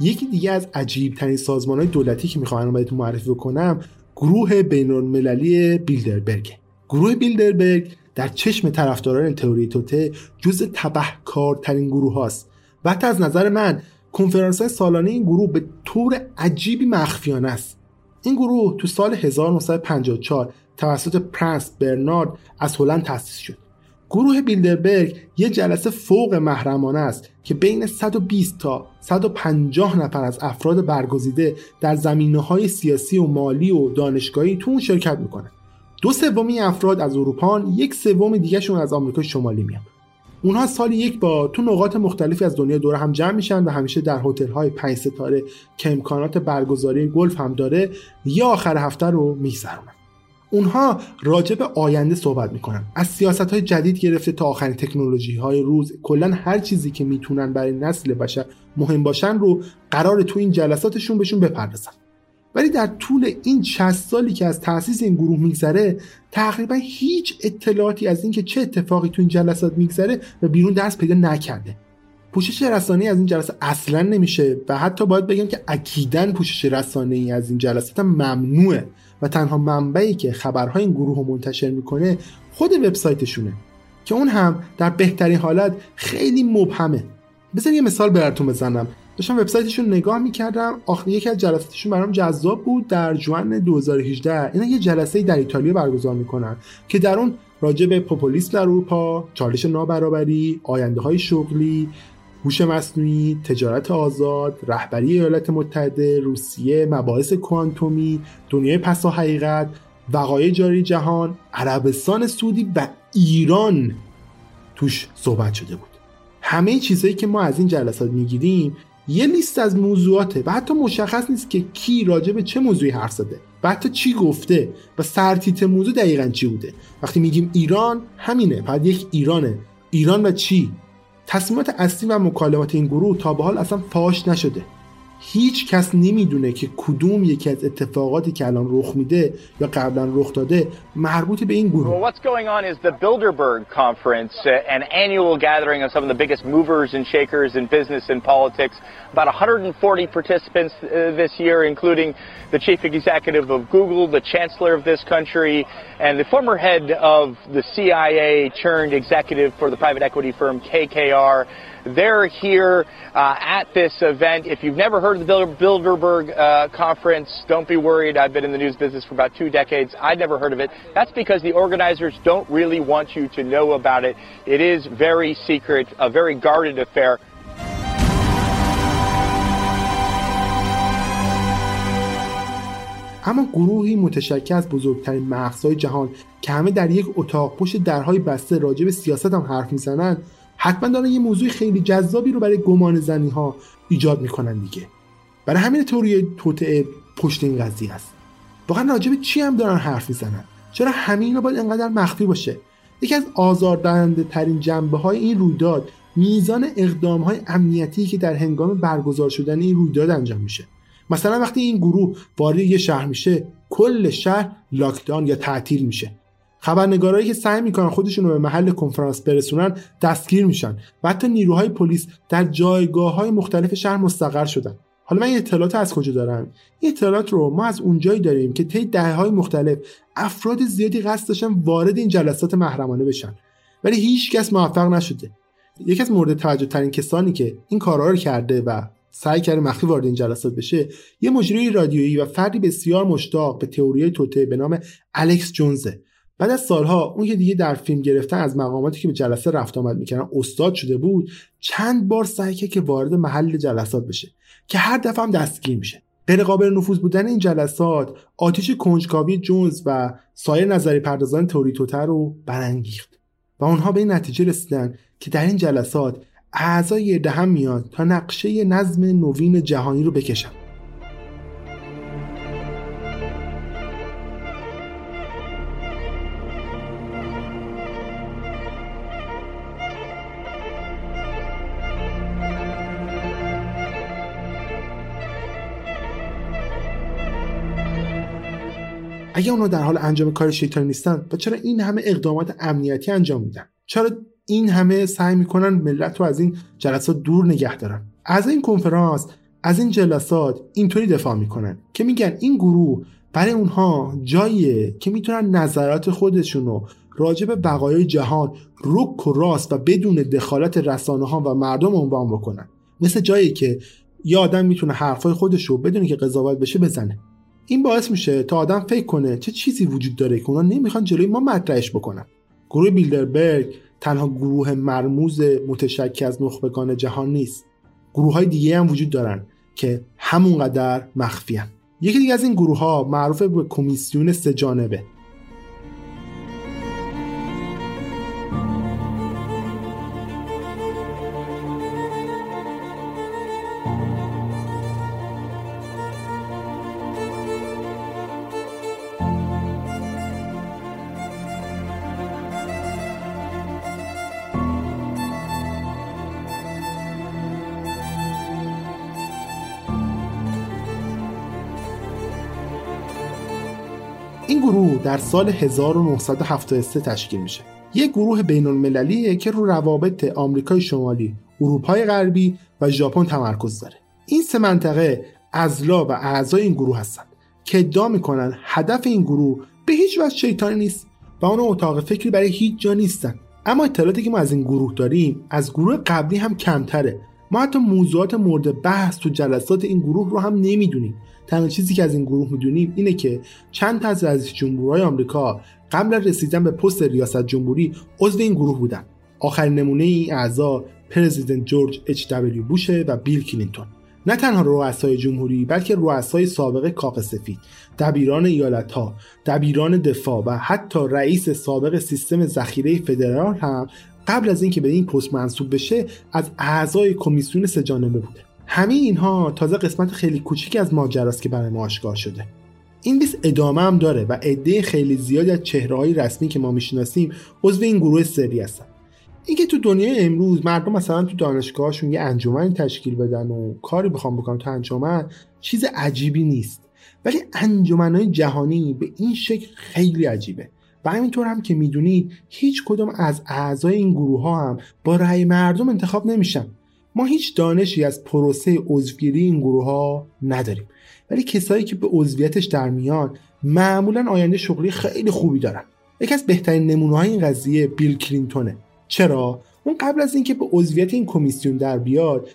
یکی دیگه از عجیب ترین سازمان‌های دولتی که می‌خوام براتون معرفی بکنم گروه بین‌المللی بیلدربرگ. گروه بیلدربرگ در چشم طرفداران تئوری توته جزء تبهکارترین گروه هست. وقتی از نظر من کنفرانس‌های سالانه این گروه به طور عجیبی مخفیانه است. این گروه تو سال 1954 توسط پرنس برنارد از هلند تأسیس شد. گروه بیلدربرگ یه جلسه فوق محرمانه است که بین 120 تا 150 نفر از افراد برگزیده در زمینه‌های سیاسی و مالی و دانشگاهی تو اون شرکت میکنن. 2/3 این افراد از اروپان، 1/3 دیگه‌شون از آمریکای شمالی میان. اونها سالی یک بار تو نقاط مختلفی از دنیا دور هم جمع میشن و همیشه در هتل‌های 5 ستاره که امکانات برگزاری گلف هم داره یا آخر هفته رو می‌گذرونن. اونها راجع به آینده صحبت میکنن، از سیاست‌های جدید گرفته تا آخرین تکنولوژی‌های روز، کلاً هر چیزی که میتونن برای نسل بشر مهم باشن رو قراره تو این جلساتشون بهشون بپردازن. ولی در طول این 60 سالی که از تأسیس این گروه میگذره تقریبا هیچ اطلاعاتی از اینکه چه اتفاقی تو این جلسات میگذره و بیرون دست پیدا نکرده. پوشش رسانه‌ای از این جلسه اصلاً نمیشه و حتی باید بگم که عقیداً پوشش رسانه‌ای از این جلسات هم ممنوعه و تنها منبعی که خبرهای این گروه رو منتشر میکنه خود وبسایتشونه که اون هم در بهترین حالت خیلی مبهمه. بذار یه مثال براتون بزنم. داشتم وبسایتشون نگاه میکردم، آخر یکی از جلساتشون برام جذاب بود. در جوان 2018 اینا یه جلسه در ایتالیا برگزار میکنن که در اون راجع به پوپولیسم در اروپا، چالش نابرابری، آینده‌های شغلی، هوش مصنوعی، تجارت آزاد، رهبری ایالات متحده، روسیه، مباحث کوانتومی، دنیای پس از حقیقت، وقایع جاری جهان، عربستان سعودی و ایران توش صحبت شده بود. همه چیزایی که ما از این جلسات میگیریم یه لیست از موضوعاته و حتی مشخص نیست که کی راجع به چه موضوعی حرف زده و حتی چی گفته و سرتیتر موضوع دقیقاً چی بوده. وقتی میگیم ایران، همینه، فقط یک ایرانه. ایران و چی؟ تصمیمات اصلی و مکالمات این گروه تا به حال اصلا فاش نشده. هیچ کس نمیدونه که کدوم یکی از اتفاقاتی که الان رخ میده یا قبلا رخ داده مربوط به این گروه. What's going on is the Bilderberg conference, an annual gathering of some of the biggest movers and shakers in business and politics. About 140 participants this year, including the chief executive of Google, the chancellor of this country, and the former head of the CIA turned executive for the private equity firm KKR. They're here at this event. If you've never heard of the Bilderberg conference, don't be worried. I've been in the news business for about 2 decades. I'd never heard of it. That's because the organizers don't really want you to know about it. It is very secret, a very guarded affair. اما گروهی متشکل از بزرگترین مغزهای جهان که همه در یک اتاق پشت درهای بسته راجع به سیاست هم حرف میزنند حتما دارن یه موضوع خیلی جذابی رو برای گمان زنی ها ایجاد میکنن دیگه. برای همین تئوری توطئه پشت این قضیه است. واقعا راجع به چی هم دارن حرف میزنن؟ چرا همه اینا باید انقدر مخفی باشه؟ یکی از آزاردهنده ترین جنبه های این رویداد میزان اقدام های امنیتی که در هنگام برگزار شدن این رویداد انجام میشه. مثلا وقتی این گروه وارد یه شهر میشه کل شهر لاکدان یا تعطیل میشه. خبرنگارایی که سعی میکنن خودشون رو به محل کنفرانس برسونن دستگیر میشن و حتی نیروهای پلیس در جایگاه‌های مختلف شهر مستقر شدن. حالا من این اطلاعات از کجا دارم؟ این اطلاعات رو ما از اونجایی داریم که طی دهه‌های مختلف افراد زیادی قصد داشتن وارد این جلسات محرمانه بشن ولی هیچ کس موفق نشده. یکی از مورد توجه ترین کسانی که این کارا رو کرده و سعی کرده مخفی وارد این جلسات بشه، یه مجری رادیویی و فردی بسیار مشتاق به تئوری توطئه به نام الکس جونز. بعد از سالها اون که دیگه در فیلم گرفتن از مقاماتی که به جلسه رفت آمد میکنن استاد شده بود، چند بار سعی کرد که وارد محل جلسات بشه که هر دفعه هم دستگیر میشه. غیر قابل نفوذ بودن این جلسات آتش کنجکاوی جونز و سایر نظری پردازان تئوری توطئه رو برانگیخت و اونها به این نتیجه رسیدن که در این جلسات اعضای دهم میاد تا نقشه نظم نوین جهانی رو بکشن. اگه اونا در حال انجام کار شیطانی نیستن و چرا این همه اقدامات امنیتی انجام میدن؟ چرا این همه سعی میکنن ملت رو از این جلسات دور نگه دارن؟ از این کنفرانس، از این جلسات اینطوری دفاع میکنن که میگن این گروه برای اونها جاییه که میتونن نظرات خودشونو راجع به بقایای جهان رک و راست و بدون دخالت رسانه‌ها و مردم عنوان بکنن. مثل جایی که یه آدم میتونه حرفای خودش رو بدون که قضاوت بشه بزنه. این باعث میشه تا آدم فکر کنه چه چیزی وجود داره که اونا نمیخوان جلوی ما مطرحش بکنن. گروه بیلدربرگ تنها گروه مرموز متشکل از نخبگان جهان نیست. گروه‌های دیگه هم وجود دارن که همونقدر مخفی هن. یکی دیگه از این گروه‌ها معروف به کمیسیون 3 جانبه. در سال 1973 تشکیل میشه. یک گروه بین‌المللیه که رو روابط آمریکای شمالی، اروپای غربی و ژاپن تمرکز داره. این 3 منطقه عضلا و اعضای این گروه هستن که ادعا میکنن هدف این گروه به هیچ وجه شیطانی نیست و اون اتاق فکری برای هیچ جا نیستن. اما اطلاعاتی که ما از این گروه داریم از گروه قبلی هم کمتره. ما حتی موضوعات مورد بحث تو جلسات این گروه رو هم نمیدونیم. تنها چیزی که از این گروه میدونیم اینه که چند تا از رئیس جمهورهای آمریکا قبل از رسیدن به پست ریاست جمهوری عضو این گروه بودن. آخرین نمونه این اعضا پرزیدنت جورج اچ دبلیو بوش و بیل کلینتون. نه تنها رؤسای جمهوری بلکه رؤسای سابق کاخ سفید، دبیران ایالت‌ها، دبیران دفاع و حتی رئیس سابق سیستم ذخیره فدرال هم قبل از اینکه به این پست منصوب بشه از اعضای کمیسیون 3 جانبه بوده. همه اینها تازه قسمت خیلی کوچیکی از ماجراست که برای ما آشکار شده. این لیست ادامه هم داره و عده خیلی زیادی از چهره‌های رسمی که ما میشناسیم عضو این گروه سری هستن. اینکه تو دنیای امروز مردم مثلا تو دانشگاهشون یه انجمن تشکیل بدن و کاری بخوام بکنن تو انجمن چیز عجیبی نیست، ولی انجمن‌های جهانی به این شکل خیلی عجیبه. و همینطور هم که میدونید هیچ کدوم از اعضای این گروه ها هم با رأی مردم انتخاب نمیشن. ما هیچ دانشی از پروسه عضوگیری این گروه ها نداریم، ولی کسایی که به عضویتش در میان معمولا آینده شغلی خیلی خوبی دارن. یکی از بهترین نمونه‌های این قضیه بیل کلینتونه. چرا؟ اون قبل از اینکه به عضویت این کمیسیون در بیاد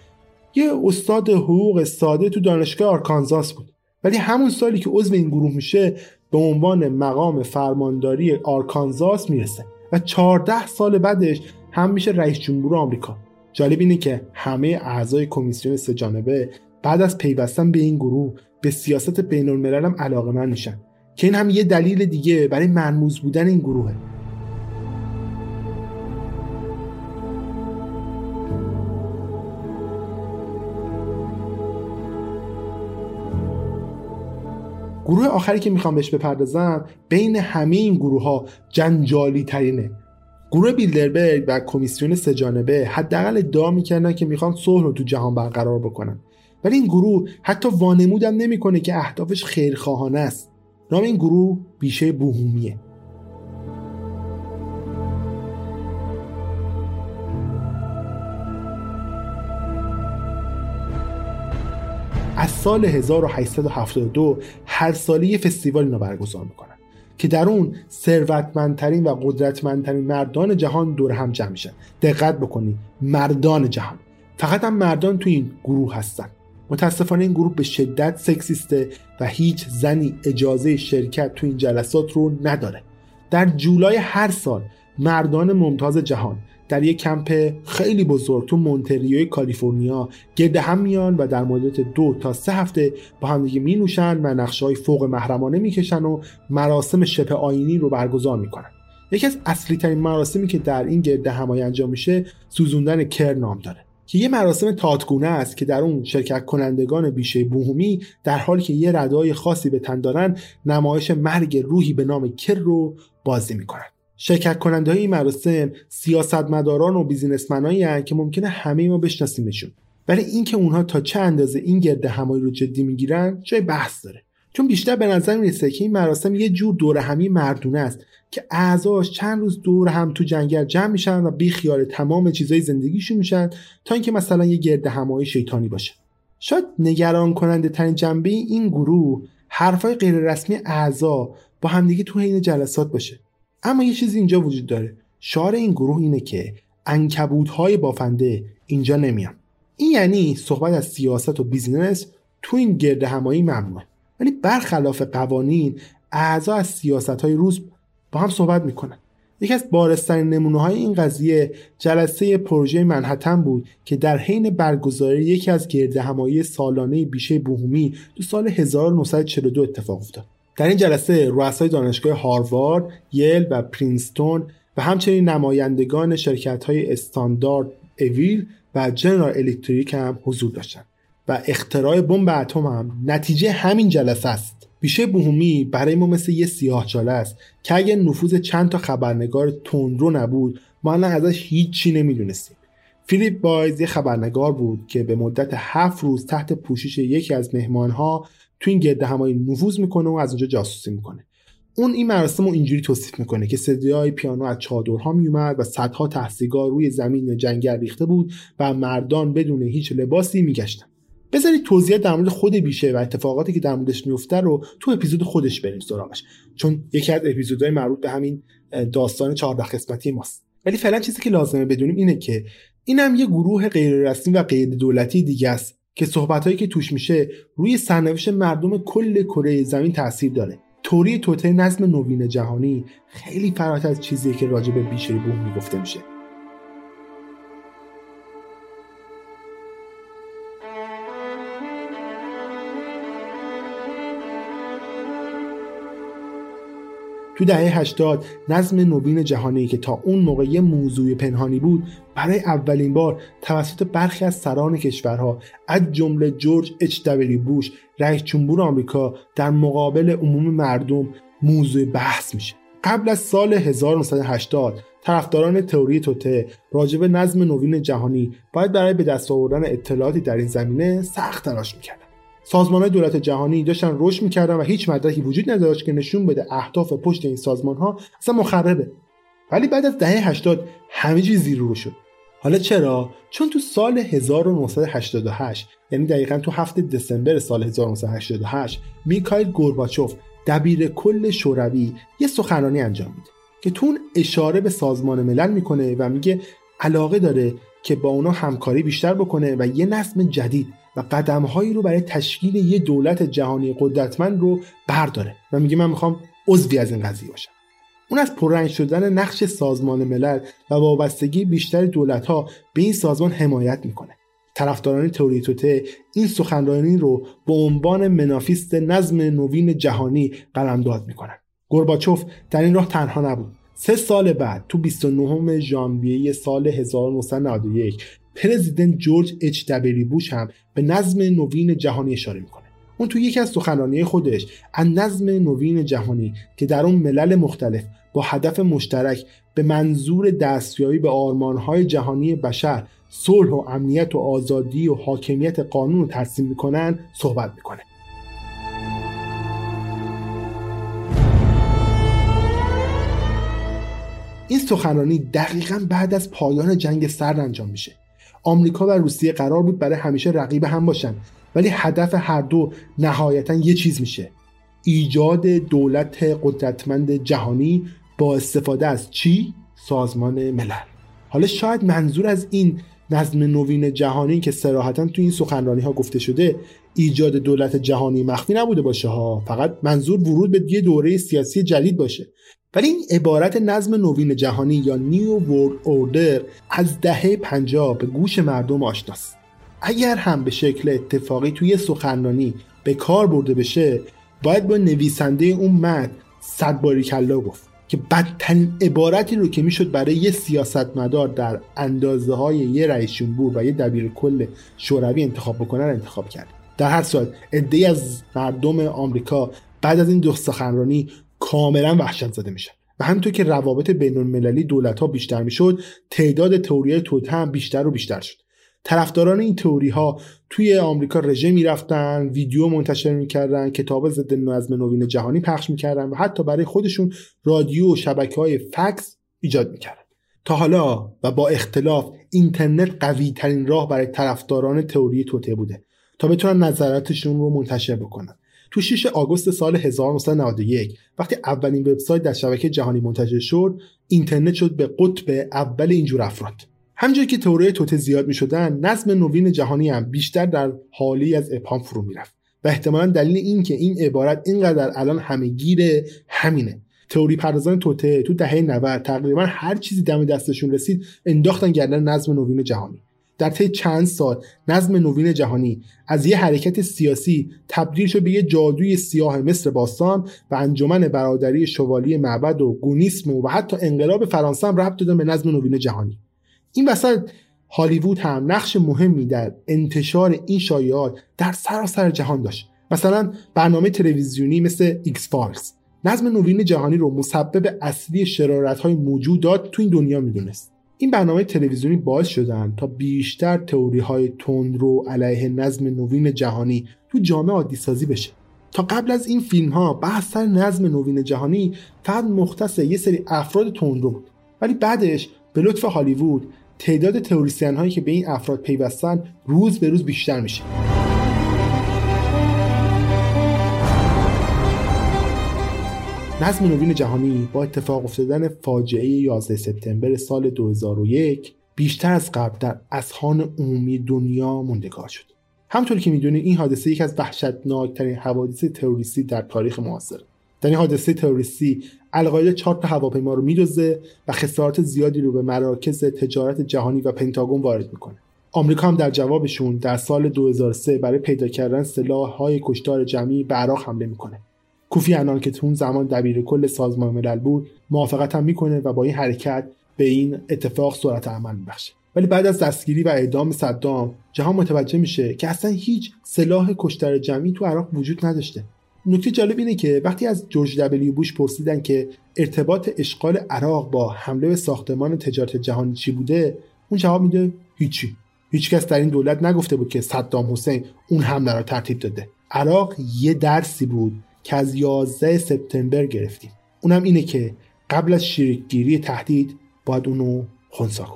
یه استاد حقوق ساده تو دانشگاه آرکانزاس بود، ولی همون سالی که عضو این گروه میشه به عنوان مقام فرمانداری آرکانزاس میرسه و 14 سال بعدش هم میشه رئیس جمهور آمریکا. جالب اینه که همه اعضای کمیسیون سه جانبه بعد از پیوستن به این گروه به سیاست بین‌الملل هم علاقه‌مند میشن که این هم یه دلیل دیگه برای مرموز بودن این گروهه. گروه آخری که میخوام بهش بپردازم بین همه این گروه ها جنجالی ترینه. گروه بیلدربرگ و کمیسیون سه جانبه حداقل ادعا میکنن که میخوان صلح رو تو جهان برقرار بکنن، ولی این گروه حتی وانمود هم نمیکنه که اهدافش خیرخواهانه است. نام این گروه بیشه بوهومیه. از سال 1872 هر ساله یه فستیوال اینا برگزار میکنن که در اون ثروتمندترین و قدرتمندترین مردان جهان دور هم جمع میشن. دقت بکنید، مردان جهان، فقط هم مردان تو این گروه هستن. متاسفانه این گروه به شدت سکسیسته و هیچ زنی اجازه شرکت تو این جلسات رو نداره. در جولای هر سال مردان ممتاز جهان در یک کمپ خیلی بزرگ تو مونتریوی کالیفرنیا گرد هم میان و در مدت 2 تا 3 هفته با هم دیگه می نوشن و نقشه‌های فوق محرمانه میکشن و مراسم شبه آیینی رو برگزار میکنن. یکی از اصلی ترین مراسمی که در این گرد همایی انجام میشه سوزوندن کر نام داره که یه مراسم تاتگونه است که در اون شرکت کنندگان بیشه بومی در حالی که یه ردای خاصی به تن دارن نمایش مرگ روحی به نام کر رو بازی میکنن. شرکت کننده های این مراسم سیاستمداران و بیزینسمنایی هستند که ممکنه همه ما بشناسیمشون، ولی اینکه اونها تا چه اندازه این گرد همایی رو جدی میگیرن جای بحث داره، چون بیشتر به نظر میرسه که این مراسم یه جور دور همی مردونه است که اعضاش چند روز دور هم تو جنگل جمع میشن و بیخیال تمام چیزای زندگیشون میشن تا اینکه مثلا یه گرد همایی شیطانی باشه. شاید نگران کننده ترین جنبه این گروه حرفای غیر رسمی اعضا با همدیگه تو حین جلسات باشه. اما یه چیزی اینجا وجود داره. شعار این گروه اینه که عنکبوت‌های بافنده اینجا نمیان. این یعنی صحبت از سیاست و بیزینس تو این گرد همایی ممنوعه، ولی برخلاف قوانین اعضا از سیاست‌های روز با هم صحبت میکنن. یکی از بارزترین نمونه‌های این قضیه جلسه پروژه منهتن بود که در حین برگزاری یکی از گرد همایی سالانه بیشه بومی تو سال 1942 اتفاق افتاد. در این جلسه رؤسای دانشگاه هاروارد، یل و پرینستون و همچنین نمایندگان شرکت‌های استاندارد اویل و جنرال الکتریک هم حضور داشتند و اختراع بمب اتم هم نتیجه همین جلسه است. بیشه بومی برای ما مثل یه سیاه‌چاله است که اگر نفوذ چند تا خبرنگار تندرو نبود ما الان ازش هیچی نمی‌دونستیم. فیلیپ بایز یه خبرنگار بود که به مدت 7 روز تحت پوشش یکی از مهمان‌ها تو این گرد همایی نفوذ میکنه و از اونجا جاسوسی میکنه. اون این مراسم رو اینجوری توصیف میکنه که صدای پیانو از چادرها میومد و صدها تحصیلگار روی زمین جنگل ریخته بود و مردان بدون هیچ لباسی میگشتن. بذارید توضیحات در مورد خود بیشه و اتفاقاتی که در موردش میفته رو تو اپیزود خودش بریم سراغش، چون یکی از اپیزودهای مربوط به همین داستان 14 قسمتی ماست. ولی فعلا چیزی که لازمه بدونیم اینه که اینم یه گروه غیر رسمی و غیر دولتی دیگه است که صحبتایی که توش میشه روی سرنوشت مردم کل کره زمین تاثیر داره. توری توته نظم نوین جهانی خیلی فراتر از چیزیه که راجع به بیشه بومی گفته میشه. تو دهه 80 نظم نوین جهانی که تا اون موقع یه موضوع پنهانی بود برای اولین بار توسط برخی از سران کشورها از جمله جورج اچ دبلیو بوش رئیس جمهور آمریکا در مقابل عموم مردم موضوع بحث میشه. قبل از سال 1980 طرفداران تئوری توته راجع به نظم نوین جهانی باید برای به دست آوردن اطلاعاتی در این زمینه سخت تلاش می‌کردند. سازمان‌های دولت جهانی داشتن رشد می‌کردن و هیچ مدرکی وجود نداشت که نشون بده اهداف پشت این سازمان‌ها اصلا مخربه. ولی بعد از دهه 80 همه چیز زیر رو شد. حالا چرا؟ چون تو سال 1988 یعنی دقیقاً تو 7 دسامبر سال 1988 میکائیل گورباچوف دبیر کل شوروی یه سخنرانی انجام میده که تو اون اشاره به سازمان ملل میکنه و میگه علاقه داره که با اونا همکاری بیشتر بکنه و یه نظم جدید و قدم‌هایی رو برای تشکیل یه دولت جهانی قدرتمند رو برداره و میگه من میخوام عضوی از این قضیه باشم. اون از پررنگ شدن نقش سازمان ملل و وابستگی بیشتر دولت‌ها به این سازمان حمایت میکنه. طرفداران تئوری توته این سخنرانی رو به عنوان منافیست نظم نوین جهانی قلمداد میکنن. گورباچوف در این راه تنها نبود. 3 سال بعد تو 29 ژانویه سال 1991 پرزیدنت جورج اچ دبلیو بوش هم به نظم نوین جهانی اشاره میکنه. اون تو یکی از سخنرانی‌های خودش از نظم نوین جهانی که در اون ملل مختلف با هدف مشترک به منظور دستیابی به آرمان‌های جهانی بشر، صلح و امنیت و آزادی و حاکمیت قانون رو ترسیم می‌کنن صحبت می‌کنه. این سخنرانی دقیقاً بعد از پایان جنگ سرد انجام میشه. آمریکا و روسیه قرار بود برای همیشه رقیب هم باشن، ولی هدف هر دو نهایتاً یه چیز میشه: ایجاد دولت قدرتمند جهانی با استفاده از چی؟ سازمان ملل. حالا شاید منظور از این نظم نوین جهانی که صراحتاً تو این سخنرانی ها گفته شده ایجاد دولت جهانی مخفی نبوده باشه ها، فقط منظور ورود به یه دوره سیاسی جدید باشه. ولی این عبارت نظم نوین جهانی یا نیو ورلد اوردر از دهه 50 به گوش مردم آشناست. اگر هم به شکل اتفاقی توی سخنرانی به کار برده بشه، باید با نویسنده اون متن 100 باری کلا گفت که بدترین عبارتی رو که میشد برای یه سیاستمدار در اندازه‌های یه رئیس جمهور و یه دبیر کل شوروی انتخاب بکنن انتخاب کرد. در هر صورت عده‌ای از مردم آمریکا بعد از این دو سخنرانی کاملا وحشت زده میشن و همونطور که روابط بین‌المللی دولت‌ها بیشتر میشد، تعداد تئوری‌های توته هم بیشتر و بیشتر شد. طرفداران این تئوری‌ها توی آمریکا رژه می‌رفتن، ویدیو منتشر می‌کردن، کتاب ضد نظم نوین جهانی پخش می‌کردن و حتی برای خودشون رادیو و شبکه‌های فکس ایجاد می‌کردن. تا حالا و با اختلاف اینترنت قوی‌ترین راه برای طرفداران تئوری توته بوده تا بتونن نظراتشون رو منتشر بکنن. تو 6 آگوست سال 1991 وقتی اولین وبسایت در شبکه جهانی منتشر شد، اینترنت شد به قطب اول اینجور افراد. همونجوری که تئوری توته زیاد می‌شدن، نظم نوین جهانی هم بیشتر در حالی از ابهام فرو می‌رفت و احتمالاً دلیل این که این عبارت اینقدر الان همه‌گیره همینه. تئوری پردازان توته تو دهه 90 تقریباً هر چیزی دم دستشون رسید انداختن گردن نظم نوین جهانی. در طی چند سال نظم نوین جهانی از یه حرکت سیاسی تبدیل شد به یه جادوی سیاه مصر باستان و انجمن برادری شوالیه معبد و گونیسم و حتی انقلاب فرانسه هم ربط دادن به نظم نوین جهانی. این وسط هالیوود هم نقش مهمی در انتشار این شایعات در سراسر جهان داشت. مثلا برنامه تلویزیونی مثل ایکس فایلز نظم نوین جهانی رو مسبب اصلی شرارت‌های موجود داد تو این دنیا میدونست. این برنامه تلویزیونی باعث شدن تا بیشتر تئوری‌های تندرو علیه نظم نوین جهانی تو جامعه عادی سازی بشه. تا قبل از این فیلم‌ها بحث سر نظم نوین جهانی فقط مختص یه سری افراد تندرو بود، ولی بعدش به لطف هالیوود تعداد تئوریسین هایی که به این افراد پیوستن روز به روز بیشتر میشه. نظم نوین جهانی با اتفاق افتادن فاجعه 11 سپتامبر سال 2001 بیشتر از قبل در اذهان عمومی دنیا موندگار شد. همونطور که میدونید این حادثه یکی از وحشتناکترین حوادث تروریستی در تاریخ معاصر. در این حادثه تروریستی القاعده 4 هواپیما رو میدزده و خسارات زیادی رو به مراکز تجارت جهانی و پنتاگون وارد میکنه. آمریکا هم در جوابشون در سال 2003 برای پیدا کردن سلاح‌های کشتار جمعی به عراق حمله میکنه. کوفی انان که اون زمان دبیر کل سازمان ملل بود، موافقت هم میکنه و با این حرکت به این اتفاق سرعت عمل میبخشه. ولی بعد از دستگیری و اعدام صدام، جهان متوجه میشه که اصلا هیچ سلاح کشتار جمعی تو عراق وجود نداشته. نکته جالب اینه که وقتی از جورج دبلیو بوش پرسیدن که ارتباط اشغال عراق با حمله به ساختمان تجارت جهانی چی بوده، اون جواب میده هیچی. هیچکس در این دولت نگفته بود که صدام حسین اون حمله رو ترتیب داده. عراق یه درسی بود که از 11 سپتامبر گرفتیم. اونم اینه که قبل از شریک‌گیری تهدید باید اونو خنثی کنیم.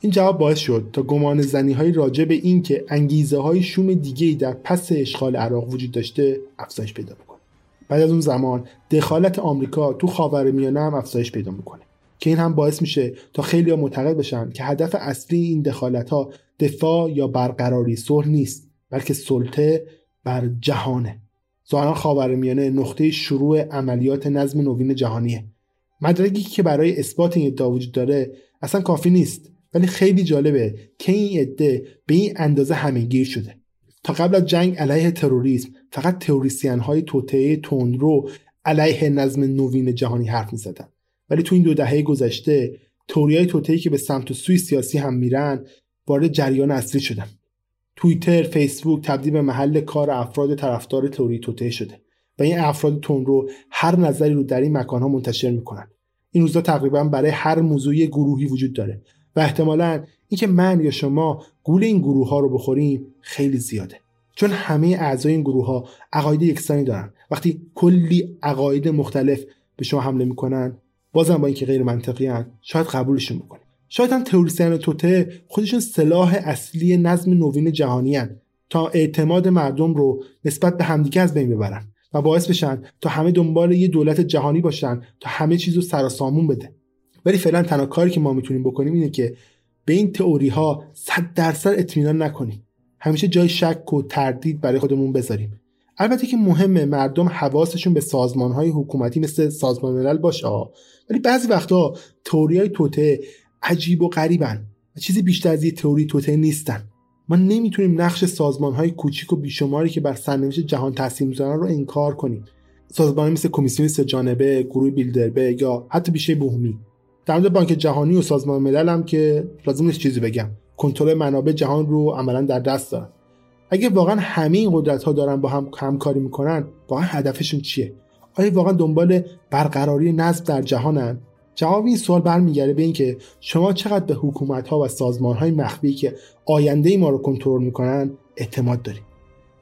این جواب باعث شد تا گمان زنی‌های راجع به این که انگیزه‌های شوم دیگه‌ای در پس اشغال عراق وجود داشته افزایش پیدا بکنه. بعد از اون زمان دخالت آمریکا تو خاورمیانه هم افزایش پیدا می‌کنه که این هم باعث میشه تا خیلی‌ها معتقد بشن که هدف اصلی این دخالت‌ها دفاع یا برقراری صلح نیست، بلکه سلطه بر جهانه. ظاهرا خاورمیانه نقطه شروع عملیات نظم نوین جهانیه. مدرکی که برای اثبات این ادعا وجود داره اصلا کافی نیست، ولی خیلی جالبه که این ادعا به این اندازه همه‌گیر شده. تا قبل از جنگ علیه تروریسم فقط تئوریسین‌های توطئه تندرو علیه نظم نوین جهانی حرف می‌زدن، ولی تو این 2 دهه گذشته تئوری‌های توطئه‌ای که به سمت و سوی سیاسی هم میرن وارد جریان اصلی شدن. توییتر، فیسبوک تبدیل به محل کار افراد طرفدار تئوری توطئه شده و این افراد تندرو هر نظری رو در این مکان‌ها منتشر می‌کنن. این روزا تقریبا برای هر موضوعی گروهی وجود داره و احتمالاً اینکه من یا شما گول این گروه‌ها رو بخوریم خیلی زیاده، چون همه اعضای این گروه‌ها عقاید یکسانی دارن. وقتی کلی عقاید مختلف به شما حمله می‌کنن، بازم با اینکه غیر منطقی ان، شاید قبولشون بکنید. شاید هم تئوریسین توطئه خودشون سلاح اصلی نظم نوین جهانی ان تا اعتماد مردم رو نسبت به همدیگه از بین ببرن و باعث بشن تا همه دنبال یه دولت جهانی باشن تا همه چیزو سراسامون بده. ولی فعلا تنها کاری که ما میتونیم بکنیم اینه که به این تئوری‌ها 100% اطمینان نکنیم. همیشه جای شک و تردید برای خودمون بذاریم. البته که مهمه مردم حواسشون به سازمان‌های حکومتی مثل سازمان ملل باشه، ولی بعضی وقتا تئوری‌های توطئه عجیب و غریبن و چیزی بیشتر از یه تئوری توطئه نیستن. ما نمیتونیم نقش سازمان‌های کوچیک و بیشماری که بر سرنوشت جهان تاثیر می‌ذارن رو انکار کنیم. سازمان‌هایی مثل کمیسیون سه‌جانبه، گروه بیلدربرگ یا حتی بیشه بومی. در مورد بانک جهانی و سازمان ملل هم که لازم نیست چیزی بگم. کنترل منابع جهان رو عملاً در دست دارن. اگه واقعاً همه این قدرت‌ها دارن با هم همکاری می‌کنن، واقعاً هدفشون چیه؟ آیا واقعاً دنبال برقراری نظم در جهانن؟ جواب این سوال برمیگرده به این که شما چقدر به حکومت‌ها و سازمان‌های مخفی که آینده ما رو کنترل می‌کنن اعتماد دارید.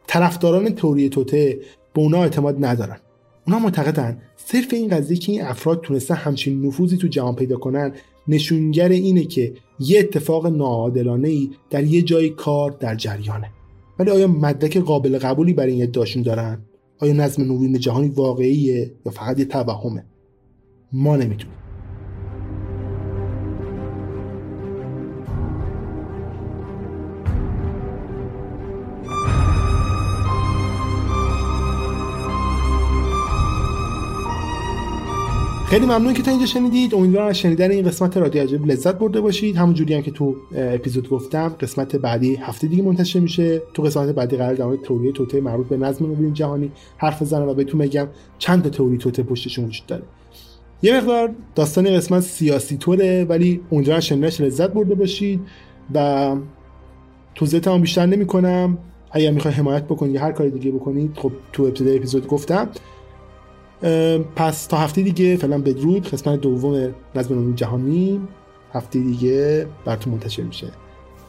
طرفداران تئوری توطئه به اونا اعتماد ندارن. اونا معتقدن صرف این قضیه که این افراد تونستن همچین نفوذی تو جهان پیدا کنن نشونگر اینه که یه اتفاق ناعادلانه‌ای در یه جای کار در جریانه. ولی آیا مدرک قابل قبولی برای این ادعاشون دارن؟ آیا نظم نوین جهانی واقعیه یا فقط یه توهمه؟ ما نمی‌دونیم. خیلی ممنون که تا اینجا شنیدید. امیدوارم از شنیدن این قسمت رادیو عجایب لذت برده باشید. همونجوری هم که تو اپیزود گفتم، قسمت بعدی هفته دیگه منتشر میشه. تو قسمت بعدی قرار در مورد تئوری توطئه مربوط به نظم نوین جهانی حرف بزنم و بهتون بگم چند تا تئوری توطئه پشتشون وجود داره. یه مقدار داستان قسمت سیاسی توره، ولی امیدوارم از شنیدنش لذت برده باشید و توضیحات هم بیشتر نمی‌کنم. اگه می‌خواید حمایت بکنید یا هر کاری دیگه بکنید، خب تو ابتدای اپیزود گفتم. پس تا هفته دیگه فعلا بدرود. قسمت دوم نظم نوین جهانی هفته دیگه براتون منتشر میشه.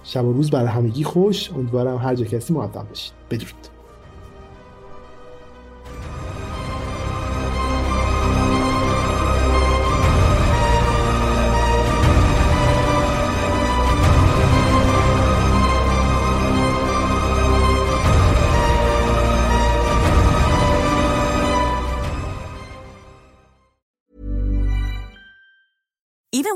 شب و روز برای همگی خوش. امیدوارم هر جا کسی موفق بشید. بدرود. Even